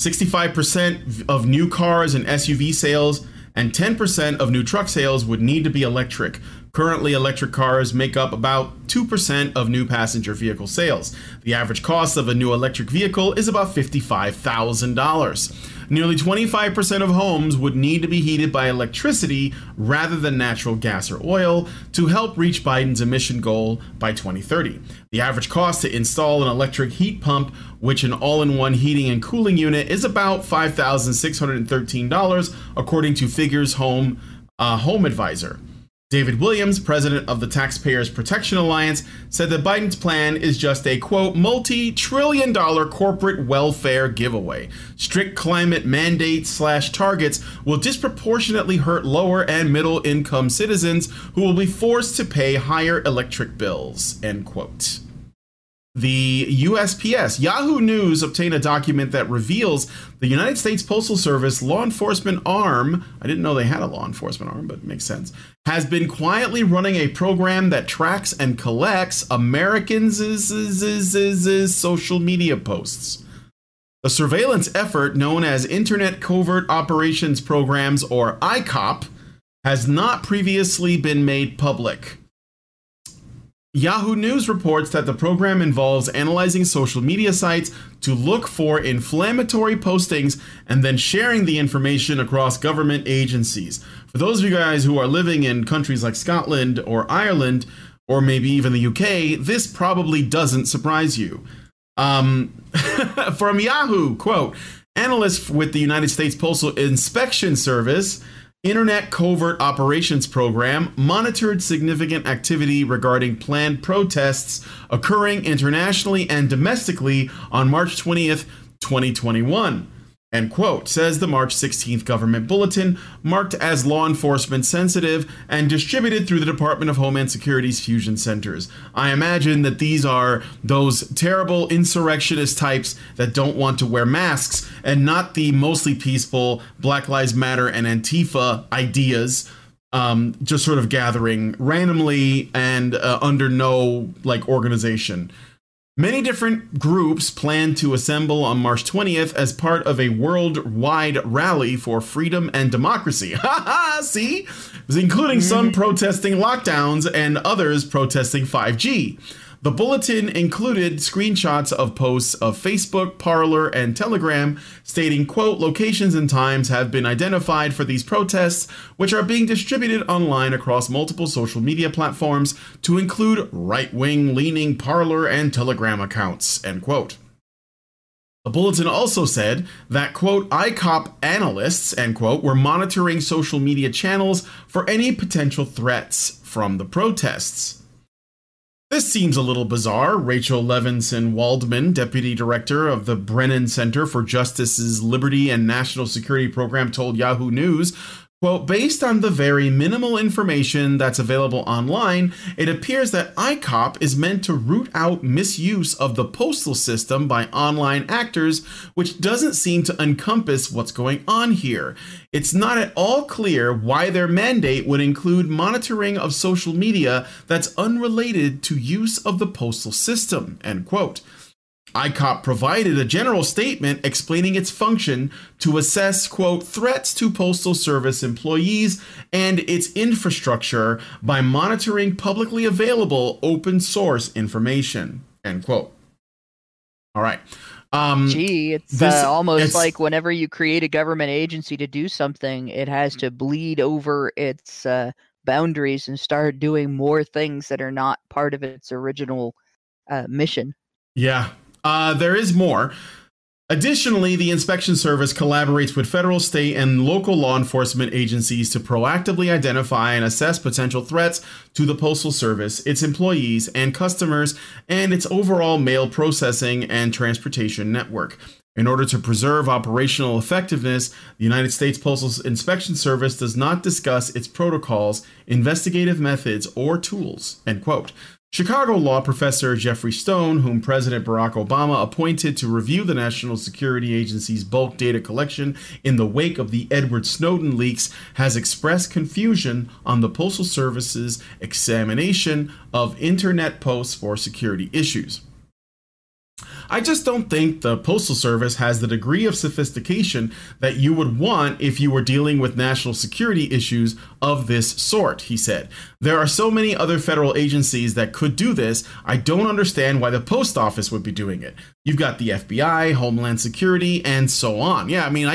65% of new cars and SUV sales and 10% of new truck sales would need to be electric. Currently, electric cars make up about 2% of new passenger vehicle sales. The average cost of a new electric vehicle is about $55,000. Nearly 25% of homes would need to be heated by electricity rather than natural gas or oil to help reach Biden's emission goal by 2030. The average cost to install an electric heat pump, which an all-in-one heating and cooling unit, is about $5,613, according to Figures Home Advisor. David Williams, president of the Taxpayers Protection Alliance, said that Biden's plan is just a, quote, multi-trillion dollar corporate welfare giveaway. Strict climate mandates / targets will disproportionately hurt lower and middle income citizens who will be forced to pay higher electric bills, end quote. The USPS, Yahoo News obtained a document that reveals the United States Postal Service law enforcement arm, I didn't know they had a law enforcement arm, but it makes sense, has been quietly running a program that tracks and collects Americans' social media posts. The surveillance effort, known as Internet Covert Operations Programs, or ICOP, has not previously been made public. Yahoo News reports that the program involves analyzing social media sites to look for inflammatory postings and then sharing the information across government agencies. For those of you guys who are living in countries like Scotland or Ireland, or maybe even the UK, this probably doesn't surprise you. From Yahoo, quote, analysts with the United States Postal Inspection Service Internet Covert Operations Program monitored significant activity regarding planned protests occurring internationally and domestically on March 20th, 2021. End quote, says the March 16th government bulletin, marked as law enforcement sensitive and distributed through the Department of Homeland Security's fusion centers. I imagine that these are those terrible insurrectionist types that don't want to wear masks, and not the mostly peaceful Black Lives Matter and Antifa ideas, just sort of gathering randomly and under no organization. Many different groups plan to assemble on March 20th as part of a worldwide rally for freedom and democracy. See? Including some protesting lockdowns and others protesting 5G. The bulletin included screenshots of posts of Facebook, Parler, and Telegram stating, quote, locations and times have been identified for these protests, which are being distributed online across multiple social media platforms to include right-wing leaning Parler and Telegram accounts, end quote. The bulletin also said that, quote, ICOP analysts, end quote, were monitoring social media channels for any potential threats from the protests. This seems a little bizarre. Rachel Levinson Waldman, deputy director of the Brennan Center for Justice's Liberty and National Security Program, told Yahoo News, quote, based on the very minimal information that's available online, it appears that ICOP is meant to root out misuse of the postal system by online actors, which doesn't seem to encompass what's going on here. It's not at all clear why their mandate would include monitoring of social media that's unrelated to use of the postal system, end quote. ICOP provided a general statement explaining its function to assess, quote, threats to Postal Service employees and its infrastructure by monitoring publicly available open source information, end quote. All right. Gee, it's almost like whenever you create a government agency to do something, it has to bleed over its boundaries and start doing more things that are not part of its original mission. Yeah, there is more. Additionally, the Inspection Service collaborates with federal, state, and local law enforcement agencies to proactively identify and assess potential threats to the Postal Service, its employees and customers, and its overall mail processing and transportation network. In order to preserve operational effectiveness, the United States Postal Inspection Service does not discuss its protocols, investigative methods, or tools, end quote. Chicago law professor Jeffrey Stone, whom President Barack Obama appointed to review the National Security Agency's bulk data collection in the wake of the Edward Snowden leaks, has expressed confusion on the Postal Service's examination of internet posts for security issues. I just don't think the Postal Service has the degree of sophistication that you would want if you were dealing with national security issues of this sort, he said. There are so many other federal agencies that could do this. I don't understand why the post office would be doing it. You've got the FBI, Homeland Security, and so on. Yeah, I mean,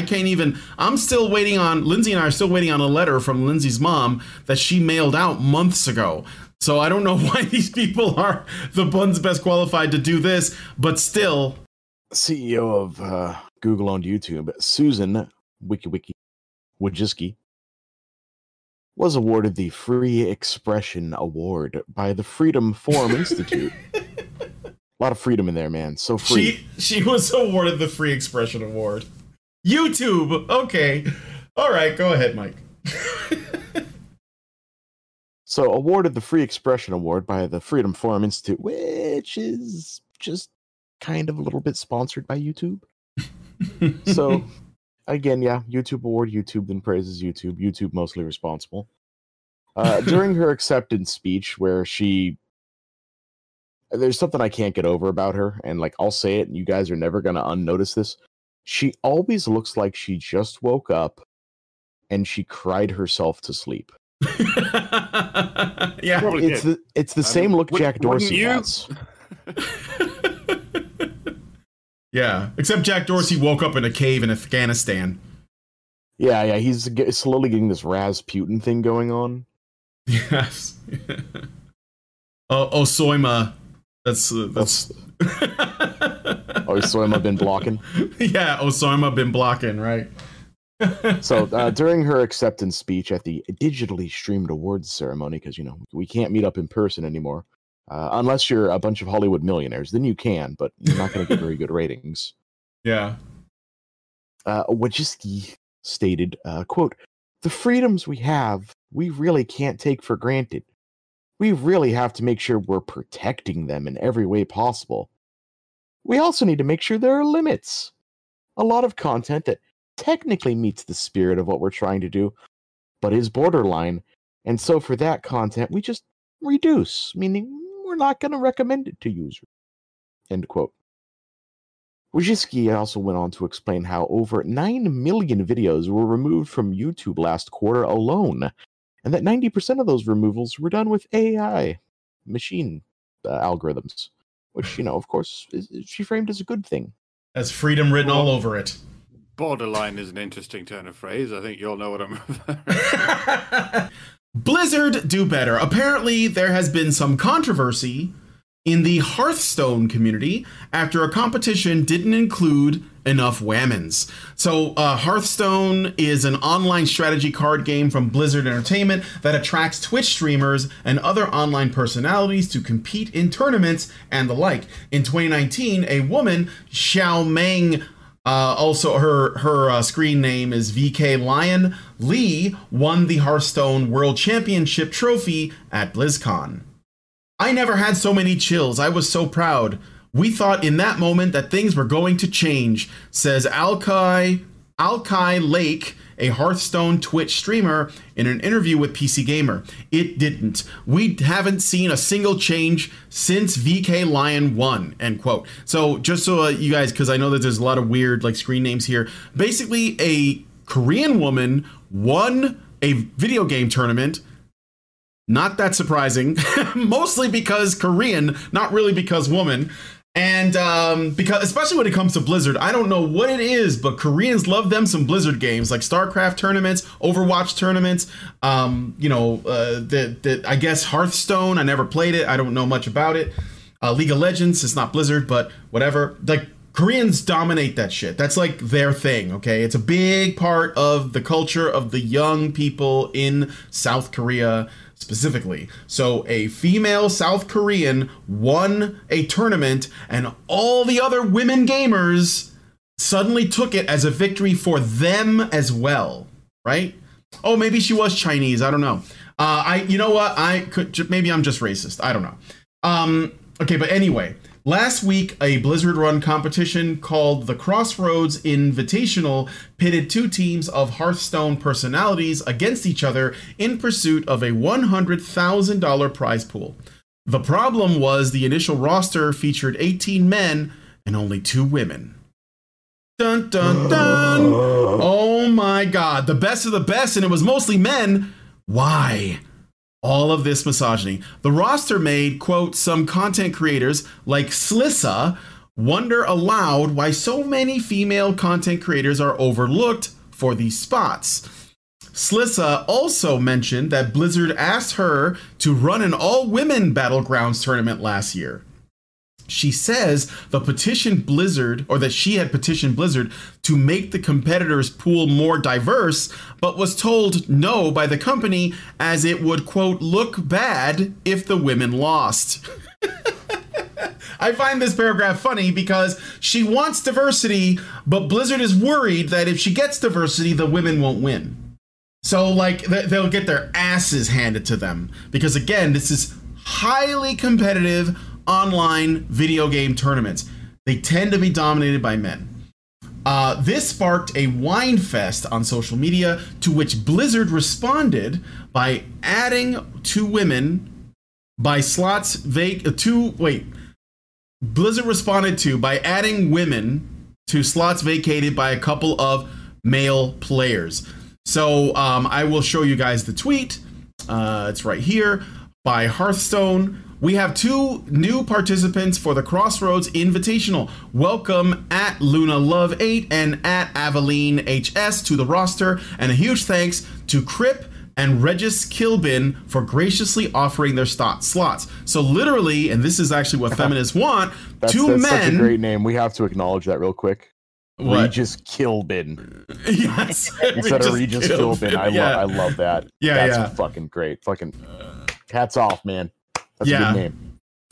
I'm still waiting on, Lindsay and I are still waiting on a letter from Lindsay's mom that she mailed out months ago. So I don't know why these people are the ones best qualified to do this, but still. CEO of Google on YouTube, Susan Wojcicki, was awarded the Free Expression Award by the Freedom Forum Institute. A lot of freedom in there, man. So free. She was awarded the Free Expression Award. YouTube. Okay. All right. Go ahead, Mike. So awarded the Free Expression Award by the Freedom Forum Institute, which is just kind of a little bit sponsored by YouTube. So again, yeah, YouTube award, YouTube then praises YouTube. YouTube mostly responsible. During her acceptance speech, where there's something I can't get over about her, and like I'll say it, and you guys are never going to unnotice this. She always looks like she just woke up and she cried herself to sleep. Yeah, it's the same look Jack Dorsey has. Yeah, except Jack Dorsey woke up in a cave in Afghanistan. Yeah, he's slowly getting this Rasputin thing going on. Yes. Osoima, that's. Osoima been blocking. Yeah, Osoima been blocking, right? So during her acceptance speech at the digitally streamed awards ceremony, because, you know, we can't meet up in person anymore, unless you're a bunch of Hollywood millionaires, then you can, but you're not going to get very good ratings. Yeah. Wojcicki stated, quote, "The freedoms we have, we really can't take for granted. We really have to make sure we're protecting them in every way possible. We also need to make sure there are limits. A lot of content that technically meets the spirit of what we're trying to do, but is borderline. And so for that content, we just reduce, meaning we're not going to recommend it to users." End quote. Wojcicki also went on to explain how over 9 million videos were removed from YouTube last quarter alone, and that 90% of those removals were done with AI, machine algorithms, which, you know, of course, she framed as a good thing. That's freedom written all over it. Borderline is an interesting turn of phrase. I think you all know what I'm referring to. Blizzard do better. Apparently, there has been some controversy in the Hearthstone community after a competition didn't include enough women's. So Hearthstone is an online strategy card game from Blizzard Entertainment that attracts Twitch streamers and other online personalities to compete in tournaments and the like. In 2019, a woman, Xiaomeng, also, her screen name is VK Lion Lee, won the Hearthstone World Championship trophy at BlizzCon. "I never had so many chills. I was so proud. We thought in that moment that things were going to change," says Alki Lake, a Hearthstone Twitch streamer, in an interview with PC Gamer. "It didn't. We haven't seen a single change since VK Lion won," end quote. So just so you guys, because I know that there's a lot of weird like screen names here. Basically, a Korean woman won a video game tournament. Not that surprising, mostly because Korean, not really because woman. And because especially when it comes to Blizzard, I don't know what it is, but Koreans love them some Blizzard games like StarCraft tournaments, Overwatch tournaments. I guess Hearthstone. I never played it. I don't know much about it. League of Legends. It's not Blizzard, but whatever. Like Koreans dominate that shit. That's like their thing. OK, it's a big part of the culture of the young people in South Korea. Specifically, so a female South Korean won a tournament and all the other women gamers suddenly took it as a victory for them as well, right? Oh, maybe she was Chinese. I don't know. You know what? I could, maybe I'm just racist. I don't know. Okay, but anyway, last week, a Blizzard-run competition called the Crossroads Invitational pitted two teams of Hearthstone personalities against each other in pursuit of a $100,000 prize pool. The problem was the initial roster featured 18 men and only 2 women. Dun, dun, dun. Oh my God. The best of the best. And it was mostly men. Why? All of this misogyny. The roster made, quote, some content creators like Slissa wonder aloud why so many female content creators are overlooked for these spots. Slissa also mentioned that Blizzard asked her to run an all-women Battlegrounds tournament last year. She says the petition Blizzard, or that she had petitioned Blizzard to make the competitors' pool more diverse, but was told no by the company as it would, quote, look bad if the women lost. I find this paragraph funny because she wants diversity, but Blizzard is worried that if she gets diversity, the women won't win. So, like, they'll get their asses handed to them because, again, this is highly competitive online video game tournaments. They tend to be dominated by men. This sparked a wine fest on social media, to which Blizzard responded by adding 2 women by slots Blizzard responded to by adding women to slots vacated by a couple of male players. So I will show you guys the tweet. It's right here by Hearthstone. We have 2 new participants for the Crossroads Invitational. Welcome at LunaLove8 and at AvelineHS to the roster, and a huge thanks to Crip and Regis Kilbin for graciously offering their slots. So literally, and this is actually what feminists want, that's men. Such a great name. We have to acknowledge that real quick. What? Regis Kilbin. Yes. Instead of Regis Kilbin. I love that. Yeah, that's fucking great. Fucking hats off, man. That's a good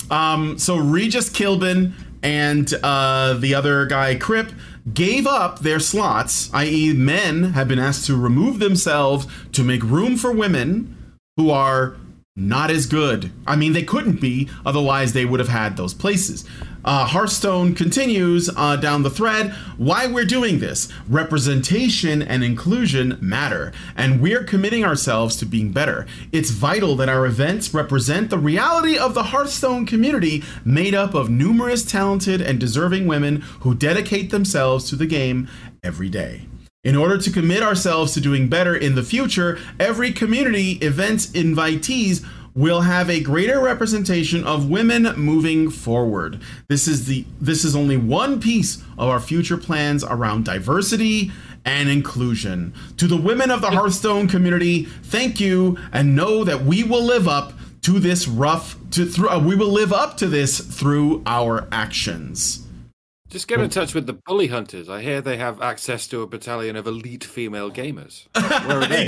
name. So Regis Kilbin and the other guy, Crip, gave up their slots, i.e. men have been asked to remove themselves to make room for women who are not as good. I mean, they couldn't be, otherwise they would have had those places. Hearthstone continues down the thread, why we're doing this. Representation and inclusion matter, and we're committing ourselves to being better. It's vital that our events represent the reality of the Hearthstone community, made up of numerous talented and deserving women who dedicate themselves to the game every day. In order to commit ourselves to doing better in the future, every community events invitees will have a greater representation of women moving forward. This is only one piece of our future plans around diversity and inclusion. To the women of the Hearthstone community, thank you, and know that we will live up to this through our actions. Just get in touch with the Bully Hunters. I hear they have access to a battalion of elite female gamers. Where are they?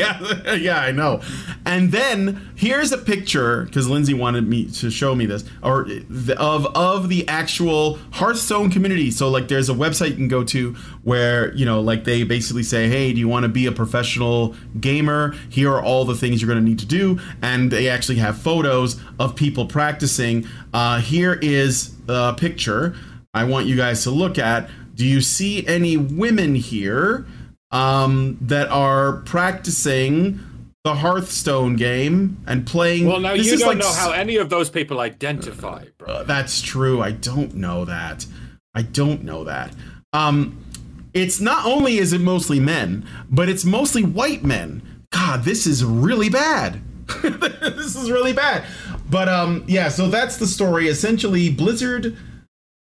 yeah, I know. And then here's a picture, because Lindsay wanted me to show me this, of the actual Hearthstone community. So, like, there's a website you can go to where, you know, like, they basically say, hey, do you want to be a professional gamer? Here are all the things you're going to need to do. And they actually have photos of people practicing. Here is a picture I want you guys to look at. Do you see any women here that are practicing the Hearthstone game and playing? Well, now you don't know how any of those people identify, bro. That's true. I don't know that. It's not only is it mostly men, but it's mostly white men. God, this is really bad. This is really bad. But so that's the story. Essentially, Blizzard,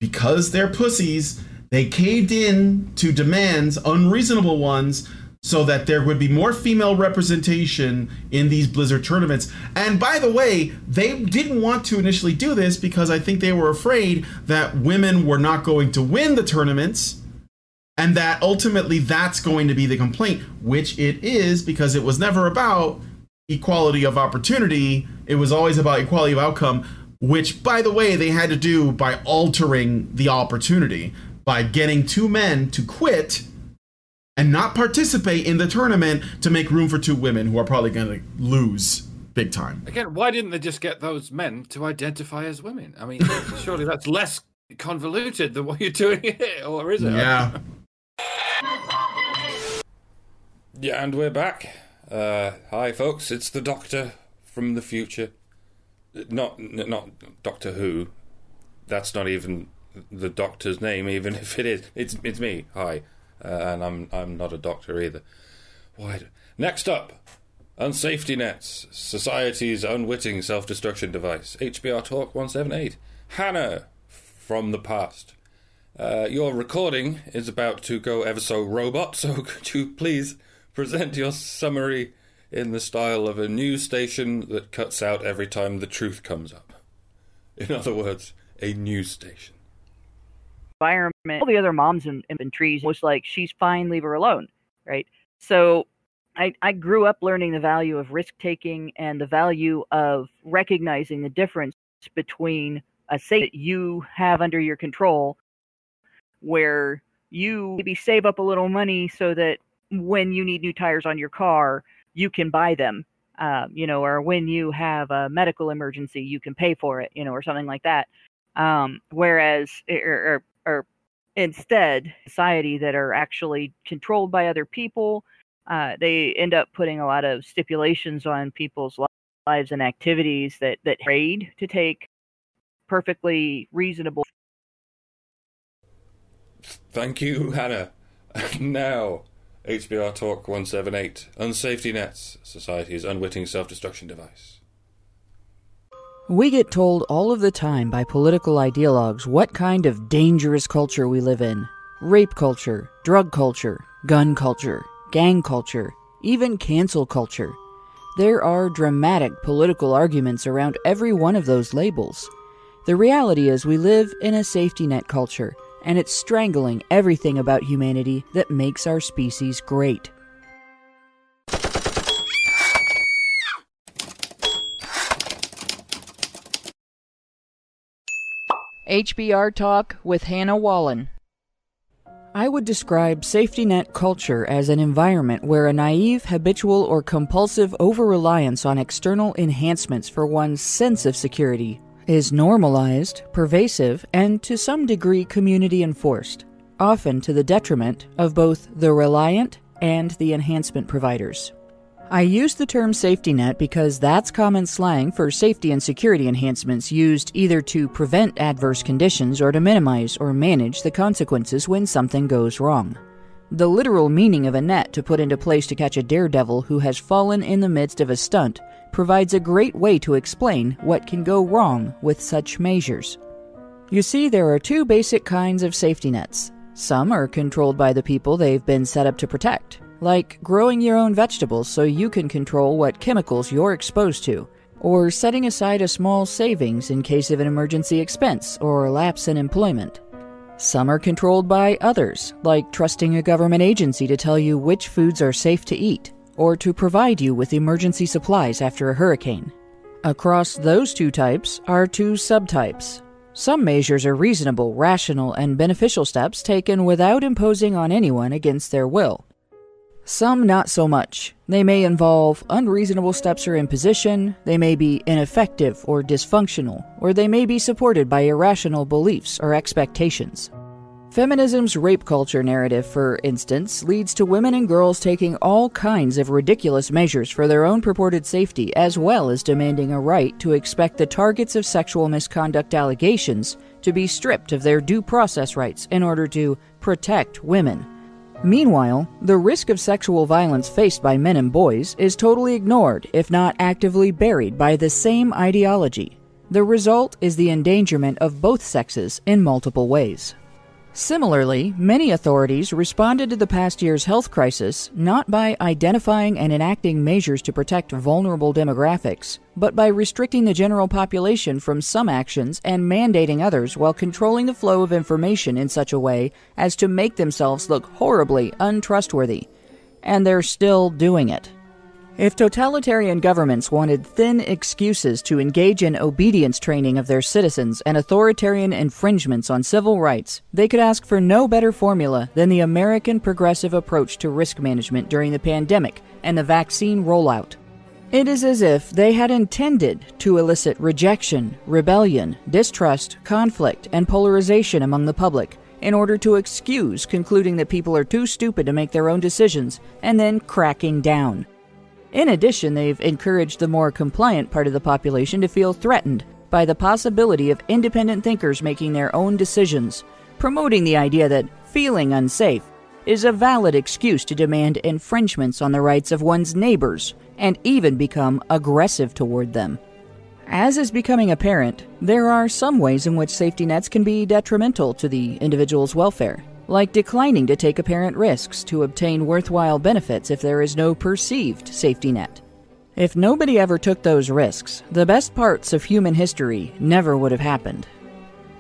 because they're pussies, they caved in to demands, unreasonable ones, so that there would be more female representation in these Blizzard tournaments. And by the way, they didn't want to initially do this because I think they were afraid that women were not going to win the tournaments, and that ultimately that's going to be the complaint, which it is, because it was never about equality of opportunity. It was always about equality of outcome, which, by the way, they had to do by altering the opportunity, by getting 2 men to quit and not participate in the tournament to make room for 2 women who are probably going to lose big time. Again, why didn't they just get those men to identify as women? I mean, surely that's less convoluted than what you're doing here, or is it? Yeah. Yeah, and we're back. Hi, folks. It's the Doctor from the future. Not Doctor Who. That's not even the doctor's name, even if it is. It's me. Hi, and I'm not a doctor either. Why? Next up, unsafety nets, society's unwitting self-destruction device. HBR Talk 178. Hannah from the past. Your recording is about to go ever so robot, so could you please present your summary in the style of a news station that cuts out every time the truth comes up? In other words, a news station. Environment. All the other moms in trees was like, she's fine, leave her alone, right? So I grew up learning the value of risk-taking and the value of recognizing the difference between a safety that you have under your control, where you maybe save up a little money so that when you need new tires on your car, you can buy them, or when you have a medical emergency, you can pay for it, or something like that. Whereas instead, society that are actually controlled by other people, they end up putting a lot of stipulations on people's lives and activities that trade to take perfectly reasonable. Thank you, Hannah. Now, HBR Talk 178, Unsafety Nets, Society's Unwitting Self-Destruction Device. We get told all of the time by political ideologues what kind of dangerous culture we live in. Rape culture, drug culture, gun culture, gang culture, even cancel culture. There are dramatic political arguments around every one of those labels. The reality is we live in a safety net culture, and it's strangling everything about humanity that makes our species great. HBR Talk with Hannah Wallen. I would describe safety net culture as an environment where a naive, habitual, or compulsive over-reliance on external enhancements for one's sense of security is normalized, pervasive, and to some degree community-enforced, often to the detriment of both the reliant and the enhancement providers. I use the term safety net because that's common slang for safety and security enhancements used either to prevent adverse conditions or to minimize or manage the consequences when something goes wrong. The literal meaning of a net to put into place to catch a daredevil who has fallen in the midst of a stunt provides a great way to explain what can go wrong with such measures. You see, there are two basic kinds of safety nets. Some are controlled by the people they've been set up to protect, like growing your own vegetables so you can control what chemicals you're exposed to, or setting aside a small savings in case of an emergency expense or a lapse in employment. Some are controlled by others, like trusting a government agency to tell you which foods are safe to eat, or to provide you with emergency supplies after a hurricane. Across those two types are two subtypes. Some measures are reasonable, rational, and beneficial steps taken without imposing on anyone against their will. Some not so much. They may involve unreasonable steps or imposition, they may be ineffective or dysfunctional, or they may be supported by irrational beliefs or expectations. Feminism's rape culture narrative, for instance, leads to women and girls taking all kinds of ridiculous measures for their own purported safety, as well as demanding a right to expect the targets of sexual misconduct allegations to be stripped of their due process rights in order to protect women. Meanwhile, the risk of sexual violence faced by men and boys is totally ignored, if not actively buried, by the same ideology. The result is the endangerment of both sexes in multiple ways. Similarly, many authorities responded to the past year's health crisis not by identifying and enacting measures to protect vulnerable demographics, but by restricting the general population from some actions and mandating others while controlling the flow of information in such a way as to make themselves look horribly untrustworthy. And they're still doing it. If totalitarian governments wanted thin excuses to engage in obedience training of their citizens and authoritarian infringements on civil rights, they could ask for no better formula than the American progressive approach to risk management during the pandemic and the vaccine rollout. It is as if they had intended to elicit rejection, rebellion, distrust, conflict, and polarization among the public in order to excuse concluding that people are too stupid to make their own decisions and then cracking down. In addition, they've encouraged the more compliant part of the population to feel threatened by the possibility of independent thinkers making their own decisions, promoting the idea that feeling unsafe is a valid excuse to demand infringements on the rights of one's neighbors and even become aggressive toward them. As is becoming apparent, there are some ways in which safety nets can be detrimental to the individual's welfare, like declining to take apparent risks to obtain worthwhile benefits if there is no perceived safety net. If nobody ever took those risks, the best parts of human history never would have happened.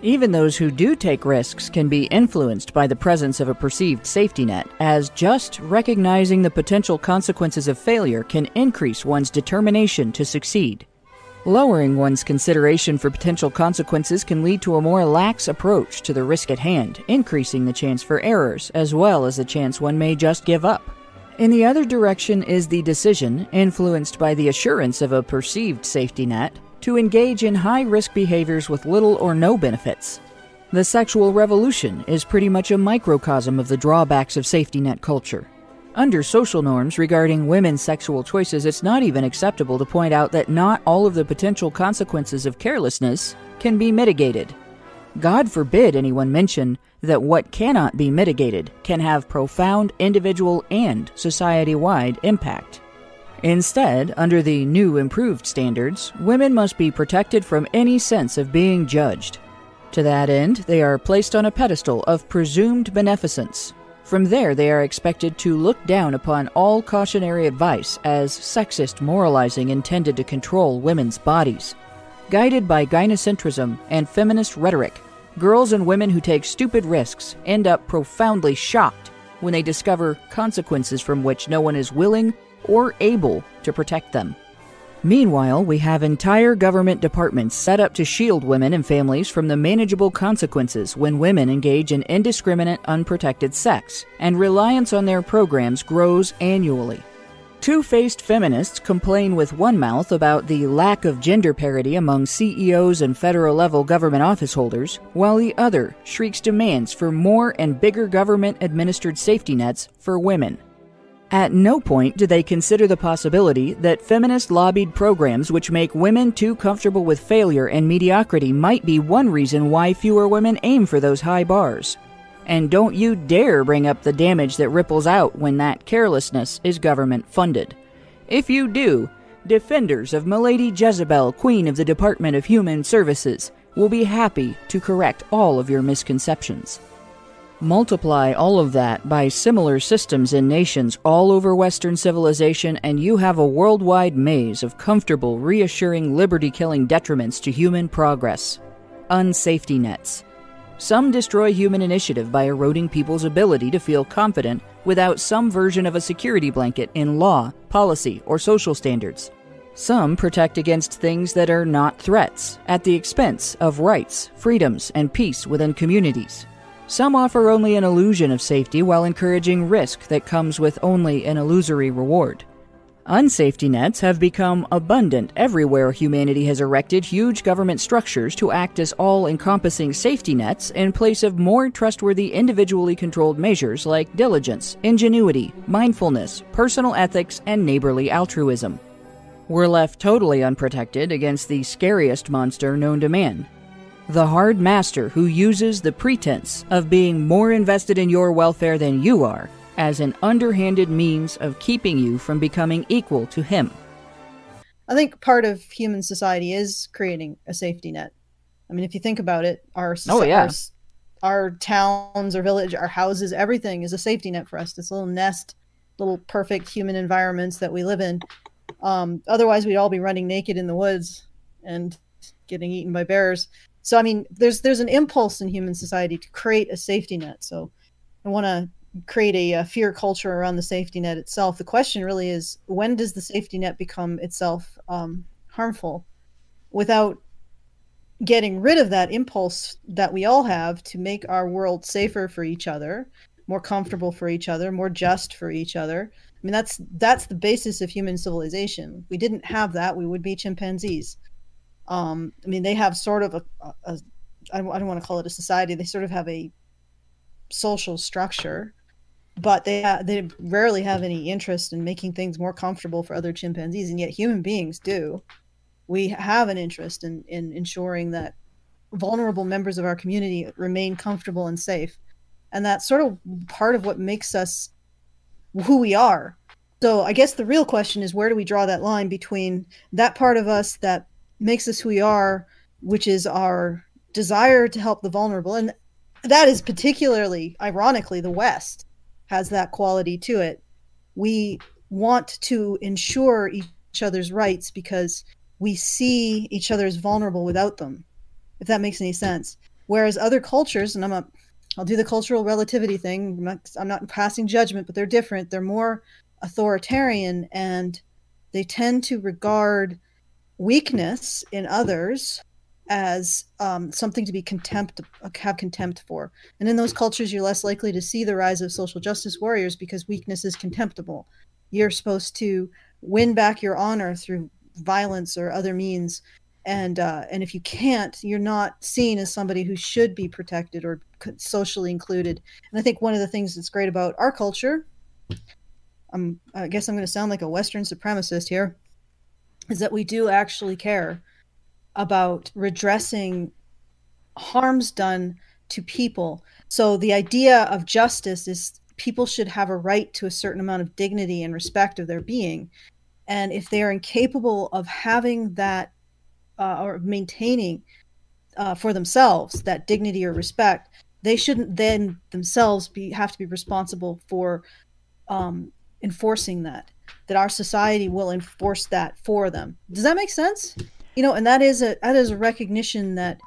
Even those who do take risks can be influenced by the presence of a perceived safety net, as just recognizing the potential consequences of failure can increase one's determination to succeed. Lowering one's consideration for potential consequences can lead to a more lax approach to the risk at hand, increasing the chance for errors, as well as the chance one may just give up. In the other direction is the decision, influenced by the assurance of a perceived safety net, to engage in high-risk behaviors with little or no benefits. The sexual revolution is pretty much a microcosm of the drawbacks of safety net culture. Under social norms regarding women's sexual choices, it's not even acceptable to point out that not all of the potential consequences of carelessness can be mitigated. God forbid anyone mention that what cannot be mitigated can have profound individual and society-wide impact. Instead, under the new improved standards, women must be protected from any sense of being judged. To that end, they are placed on a pedestal of presumed beneficence. From there, they are expected to look down upon all cautionary advice as sexist moralizing intended to control women's bodies. Guided by gynocentrism and feminist rhetoric, girls and women who take stupid risks end up profoundly shocked when they discover consequences from which no one is willing or able to protect them. Meanwhile, we have entire government departments set up to shield women and families from the manageable consequences when women engage in indiscriminate, unprotected sex, and reliance on their programs grows annually. Two-faced feminists complain with one mouth about the lack of gender parity among CEOs and federal-level government office holders, while the other shrieks demands for more and bigger government-administered safety nets for women. At no point do they consider the possibility that feminist-lobbied programs which make women too comfortable with failure and mediocrity might be one reason why fewer women aim for those high bars. And don't you dare bring up the damage that ripples out when that carelessness is government-funded. If you do, defenders of Milady Jezebel, Queen of the Department of Human Services, will be happy to correct all of your misconceptions. Multiply all of that by similar systems in nations all over Western civilization, and you have a worldwide maze of comfortable, reassuring, liberty-killing detriments to human progress. Unsafety nets. Some destroy human initiative by eroding people's ability to feel confident without some version of a security blanket in law, policy, or social standards. Some protect against things that are not threats, at the expense of rights, freedoms, and peace within communities. Some offer only an illusion of safety while encouraging risk that comes with only an illusory reward. Unsafety nets have become abundant everywhere humanity has erected huge government structures to act as all-encompassing safety nets in place of more trustworthy individually controlled measures like diligence, ingenuity, mindfulness, personal ethics, and neighborly altruism. We're left totally unprotected against the scariest monster known to man. The hard master who uses the pretense of being more invested in your welfare than you are as an underhanded means of keeping you from becoming equal to him. I think part of human society is creating a safety net. I mean, if you think about it, our towns, our village, our houses, everything is a safety net for us. This little nest, little perfect human environments that we live in. Otherwise, we'd all be running naked in the woods and getting eaten by bears. So, I mean, there's an impulse in human society to create a safety net. So I want to create a fear culture around the safety net itself. The question really is, when does the safety net become itself harmful without getting rid of that impulse that we all have to make our world safer for each other, more comfortable for each other, more just for each other? I mean, that's the basis of human civilization. If we didn't have that, we would be chimpanzees. I mean, they have sort of a I don't want to call it a society. They sort of have a social structure, but they rarely have any interest in making things more comfortable for other chimpanzees. And yet human beings do. we have an interest in ensuring that vulnerable members of our community remain comfortable and safe. And that's sort of part of what makes us who we are. So I guess the real question is, where do we draw that line between that part of us that makes us who we are, which is our desire to help the vulnerable? And that is particularly, ironically, the West has that quality to it. We want to ensure each other's rights because we see each other as vulnerable without them, if that makes any sense. Whereas other cultures, and I'll do the cultural relativity thing. I'm not passing judgment, but they're different. They're more authoritarian, and they tend to regard weakness in others as something to be have contempt for. And in those cultures, you're less likely to see the rise of social justice warriors because weakness is contemptible. You're supposed to win back your honor through violence or other means. And if you can't, you're not seen as somebody who should be protected or socially included. And I think one of the things that's great about our culture, I guess I'm going to sound like a Western supremacist here, is that we do actually care about redressing harms done to people. So the idea of justice is people should have a right to a certain amount of dignity and respect of their being. And if they are incapable of having that or maintaining for themselves that dignity or respect, they shouldn't then themselves have to be responsible for enforcing that our society will enforce that for them. Does that make sense? You know, and that is a recognition that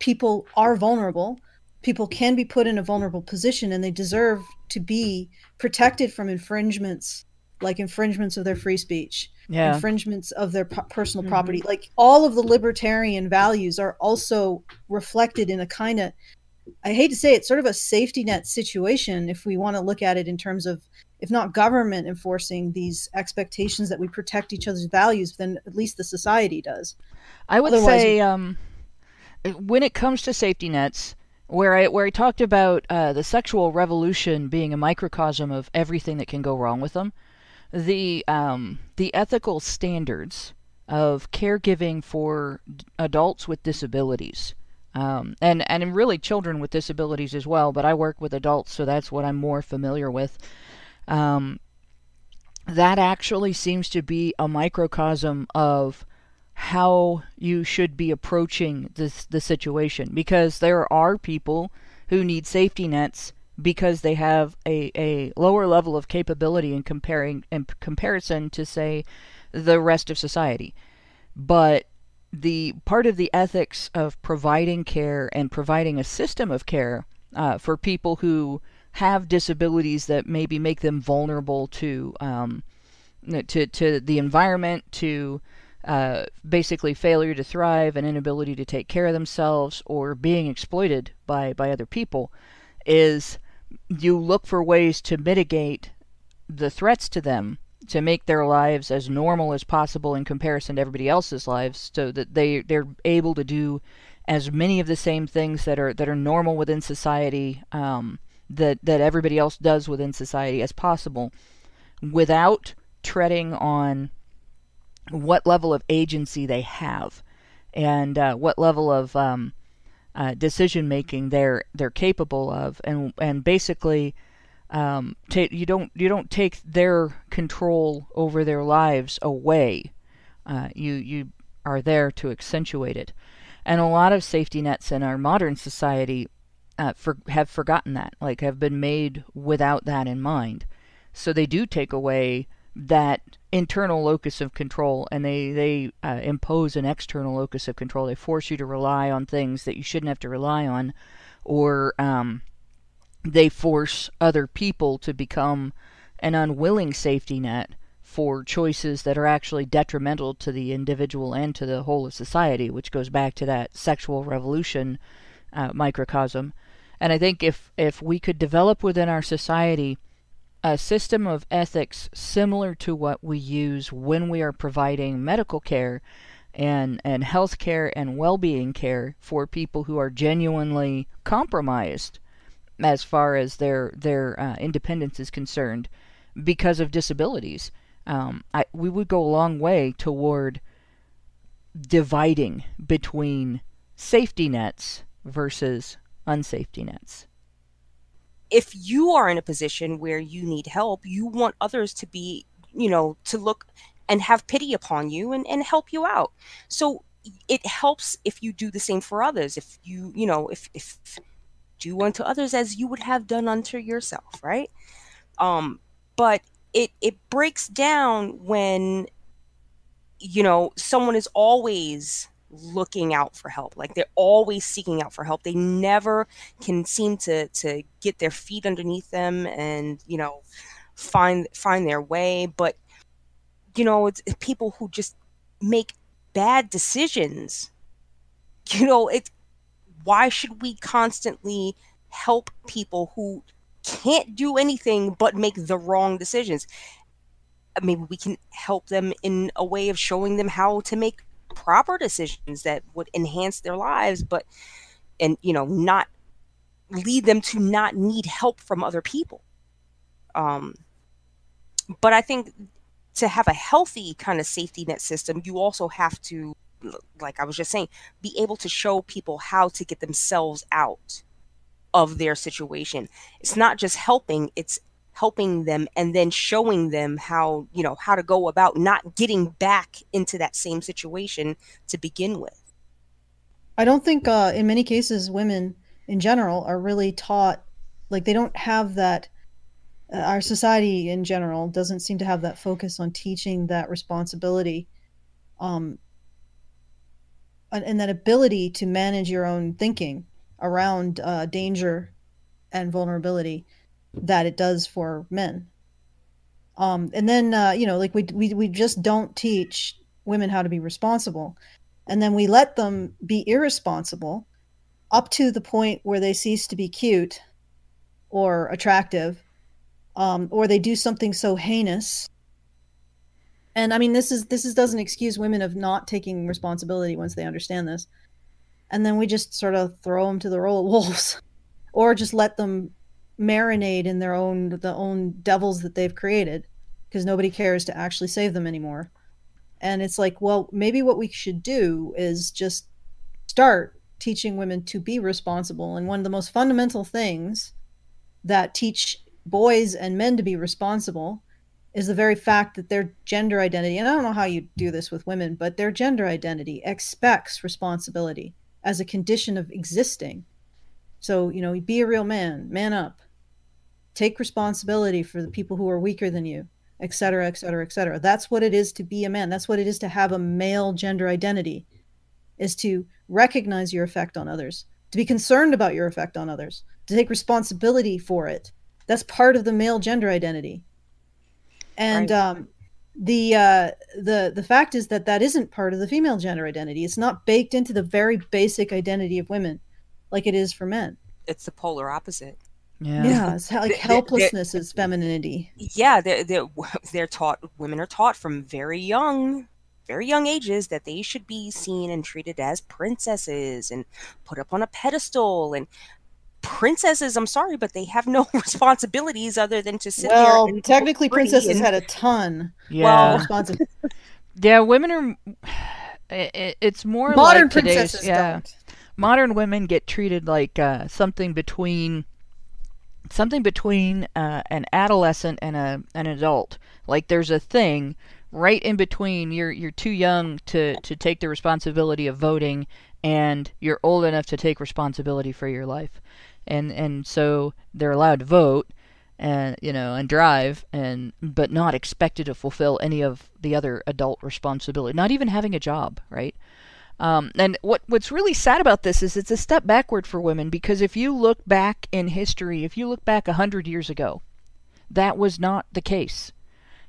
people are vulnerable. People can be put in a vulnerable position, and they deserve to be protected from infringements, like infringements of their free speech, infringements of their personal property. Like all of the libertarian values are also reflected in a kind of, I hate to say it, sort of a safety net situation, if we want to look at it in terms of, if not government enforcing these expectations that we protect each other's values, then at least the society does. I would say when it comes to safety nets, where I talked about the sexual revolution being a microcosm of everything that can go wrong with them, the ethical standards of caregiving for adults with disabilities, and really children with disabilities as well, but I work with adults, so that's what I'm more familiar with. That actually seems to be a microcosm of how you should be approaching the situation, because there are people who need safety nets because they have a lower level of capability in comparison to, say, the rest of society. But the part of the ethics of providing care and providing a system of care for people who have disabilities that maybe make them vulnerable to the environment, to basically failure to thrive, an inability to take care of themselves, or being exploited by other people, is you look for ways to mitigate the threats to them, to make their lives as normal as possible in comparison to everybody else's lives, so that they're able to do as many of the same things that are normal within society, that everybody else does within society, as possible, without treading on what level of agency they have and what level of decision making they're capable of, and basically you don't take their control over their lives away. You are there to accentuate it, and a lot of safety nets in our modern society have forgotten that, like have been made without that in mind. So they do take away that internal locus of control, and they impose an external locus of control. They force you to rely on things that you shouldn't have to rely on, or they force other people to become an unwilling safety net for choices that are actually detrimental to the individual and to the whole of society, which goes back to that sexual revolution microcosm. And I think if we could develop within our society a system of ethics similar to what we use when we are providing medical care and health care and well-being care for people who are genuinely compromised as far as their independence is concerned because of disabilities, we would go a long way toward dividing between safety nets versus unsafety nets. If you are in a position where you need help, you want others to be, you know, to look and have pity upon you and help you out. So it helps if you do the same for others. If you, you know, if do unto others as you would have done unto yourself, right? But it breaks down when, you know, someone is always looking out for help. Like they're always seeking out for help. They never can seem to get their feet underneath them and, you know, find their way. But, you know, it's people who just make bad decisions. You know, why should we constantly help people who can't do anything but make the wrong decisions? Maybe we can help them in a way of showing them how to make proper decisions that would enhance their lives, but, and, you know, not lead them to not need help from other people. But I think to have a healthy kind of safety net system, you also have to, like I was just saying, be able to show people how to get themselves out of their situation. It's not just helping, it's helping them and then showing them how, you know, how to go about not getting back into that same situation to begin with. I don't think in many cases women in general are really taught, like they don't have that, our society in general doesn't seem to have that focus on teaching that responsibility and that ability to manage your own thinking around danger and vulnerability that it does for men. And then, you know, like we just don't teach women how to be responsible. And then we let them be irresponsible up to the point where they cease to be cute or attractive, or they do something so heinous. And I mean, this doesn't excuse women of not taking responsibility once they understand this. And then we just sort of throw them to the roll of wolves or just let them marinate in their own, the own devils that they've created because nobody cares to actually save them anymore. And it's like, well, maybe what we should do is just start teaching women to be responsible. And one of the most fundamental things that teach boys and men to be responsible is the very fact that their gender identity, and I don't know how you do this with women, but their gender identity expects responsibility as a condition of existing. So, you know, be a real man, man up, take responsibility for the people who are weaker than you, et cetera, et cetera, et cetera. That's what it is to be a man. That's what it is to have a male gender identity, is to recognize your effect on others, to be concerned about your effect on others, to take responsibility for it. That's part of the male gender identity. And right. The fact is that that isn't part of the female gender identity. It's not baked into the very basic identity of women like it is for men. It's the polar opposite. Yeah, yeah, it's like helplessness is femininity. Yeah, they're taught, women are taught from very young ages that they should be seen and treated as princesses and put up on a pedestal. And princesses, I'm sorry, but they have no responsibilities other than to sit there. Well, technically princesses had a ton of responsibilities. Yeah, women are, it's more modern like princesses don't. Modern women get treated like something between an adolescent and an adult. Like there's a thing right in between. You're too young to take the responsibility of voting, and you're old enough to take responsibility for your life. And so they're allowed to vote and, you know, and drive, and but not expected to fulfill any of the other adult responsibility, not even having a job, right? And what's really sad about this is it's a step backward for women, because if you look back in history, if you look back 100 years ago, that was not the case.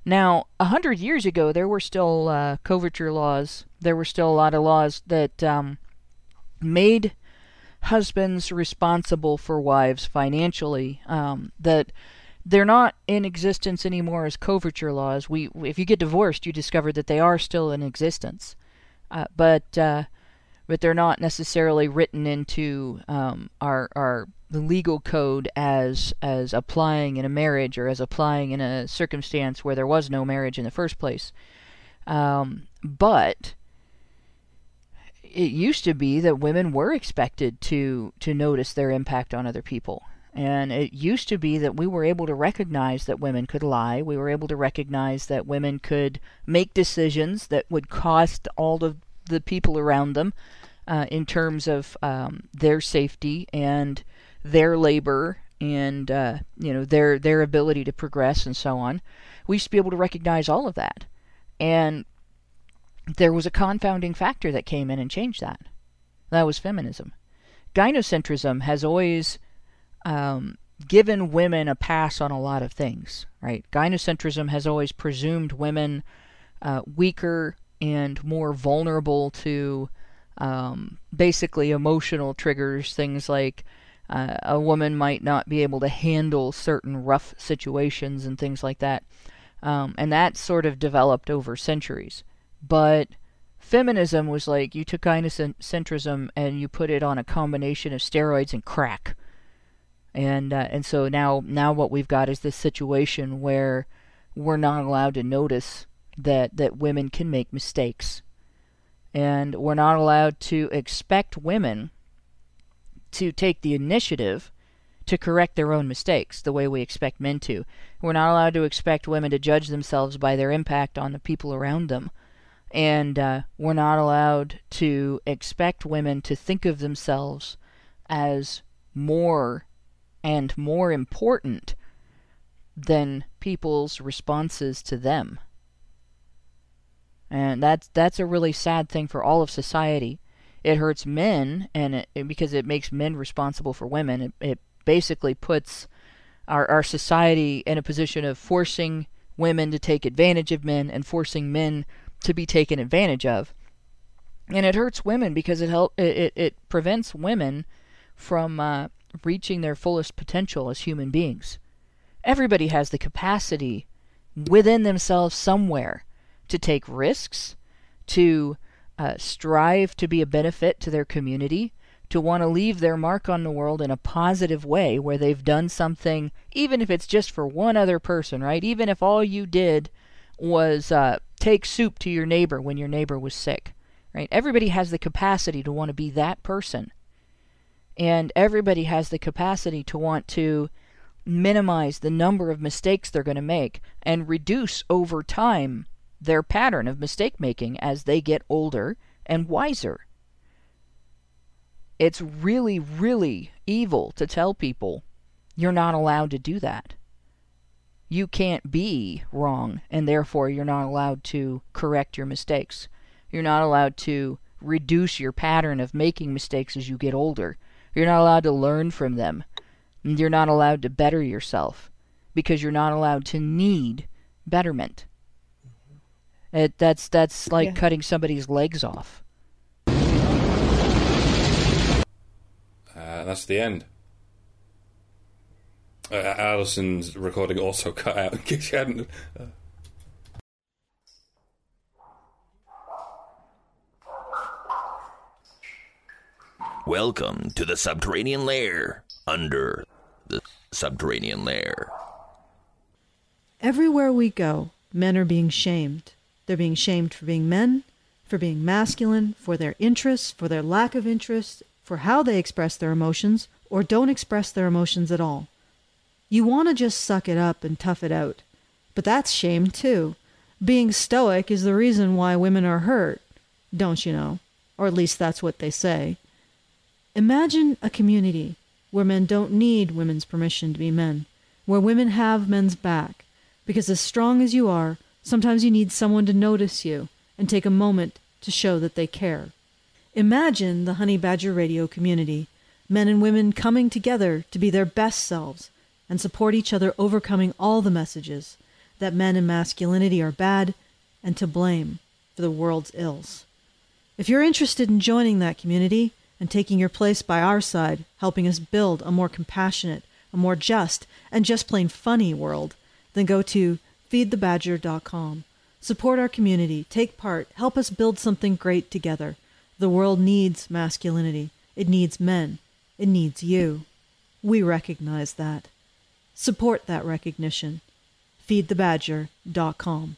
Now, 100 years ago, there were still coverture laws. There were still a lot of laws that made husbands responsible for wives financially, that they're not in existence anymore as coverture laws. If you get divorced, you discover that they are still in existence, but they're not necessarily written into our legal code as applying in a marriage or as applying in a circumstance where there was no marriage in the first place. But it used to be that women were expected to notice their impact on other people. And it used to be that we were able to recognize that women could lie. We were able to recognize that women could make decisions that would cost all of the people around them in terms of their safety and their labor and their ability to progress and so on. We used to be able to recognize all of that. And there was a confounding factor that came in and changed that. That was feminism. Gynocentrism has always given women a pass on a lot of things, right? Gynocentrism has always presumed women weaker and more vulnerable to basically emotional triggers, things like a woman might not be able to handle certain rough situations and things like that. And that sort of developed over centuries. But feminism was like, you took gynocentrism and you put it on a combination of steroids and crack. And so now what we've got is this situation where we're not allowed to notice that women can make mistakes. And we're not allowed to expect women to take the initiative to correct their own mistakes the way we expect men to. We're not allowed to expect women to judge themselves by their impact on the people around them. And we're not allowed to expect women to think of themselves as more and more important than people's responses to them. And that's a really sad thing for all of society. It hurts men, and because it makes men responsible for women. It basically puts our society in a position of forcing women to take advantage of men and forcing men to be taken advantage of. And it hurts women because it prevents women from reaching their fullest potential as human beings. Everybody has the capacity within themselves somewhere to take risks, to strive to be a benefit to their community, to want to leave their mark on the world in a positive way where they've done something, even if it's just for one other person, right? Even if all you did was take soup to your neighbor when your neighbor was sick, right? Everybody has the capacity to want to be that person. And everybody has the capacity to want to minimize the number of mistakes they're going to make and reduce over time their pattern of mistake making as they get older and wiser. It's really, really evil to tell people you're not allowed to do that. You can't be wrong, and therefore you're not allowed to correct your mistakes. You're not allowed to reduce your pattern of making mistakes as you get older. You're not allowed to learn from them. You're not allowed to better yourself because you're not allowed to need betterment. That's like cutting somebody's legs off. That's the end. Allison's recording also cut out in case you hadn't... Welcome to the subterranean lair, under the subterranean lair. Everywhere we go, men are being shamed. They're being shamed for being men, for being masculine, for their interests, for their lack of interest, for how they express their emotions or don't express their emotions at all. You want to just suck it up and tough it out, but that's shame too. Being stoic is the reason why women are hurt, don't you know? Or at least that's what they say. Imagine a community where men don't need women's permission to be men, where women have men's back, because as strong as you are, sometimes you need someone to notice you and take a moment to show that they care. Imagine the Honey Badger Radio community, men and women coming together to be their best selves and support each other, overcoming all the messages that men and masculinity are bad and to blame for the world's ills. If you're interested in joining that community, and taking your place by our side, helping us build a more compassionate, a more just, and just plain funny world, then go to FeedTheBadger.com. Support our community, take part, help us build something great together. The world needs masculinity. It needs men. It needs you. We recognize that. Support that recognition. FeedTheBadger.com.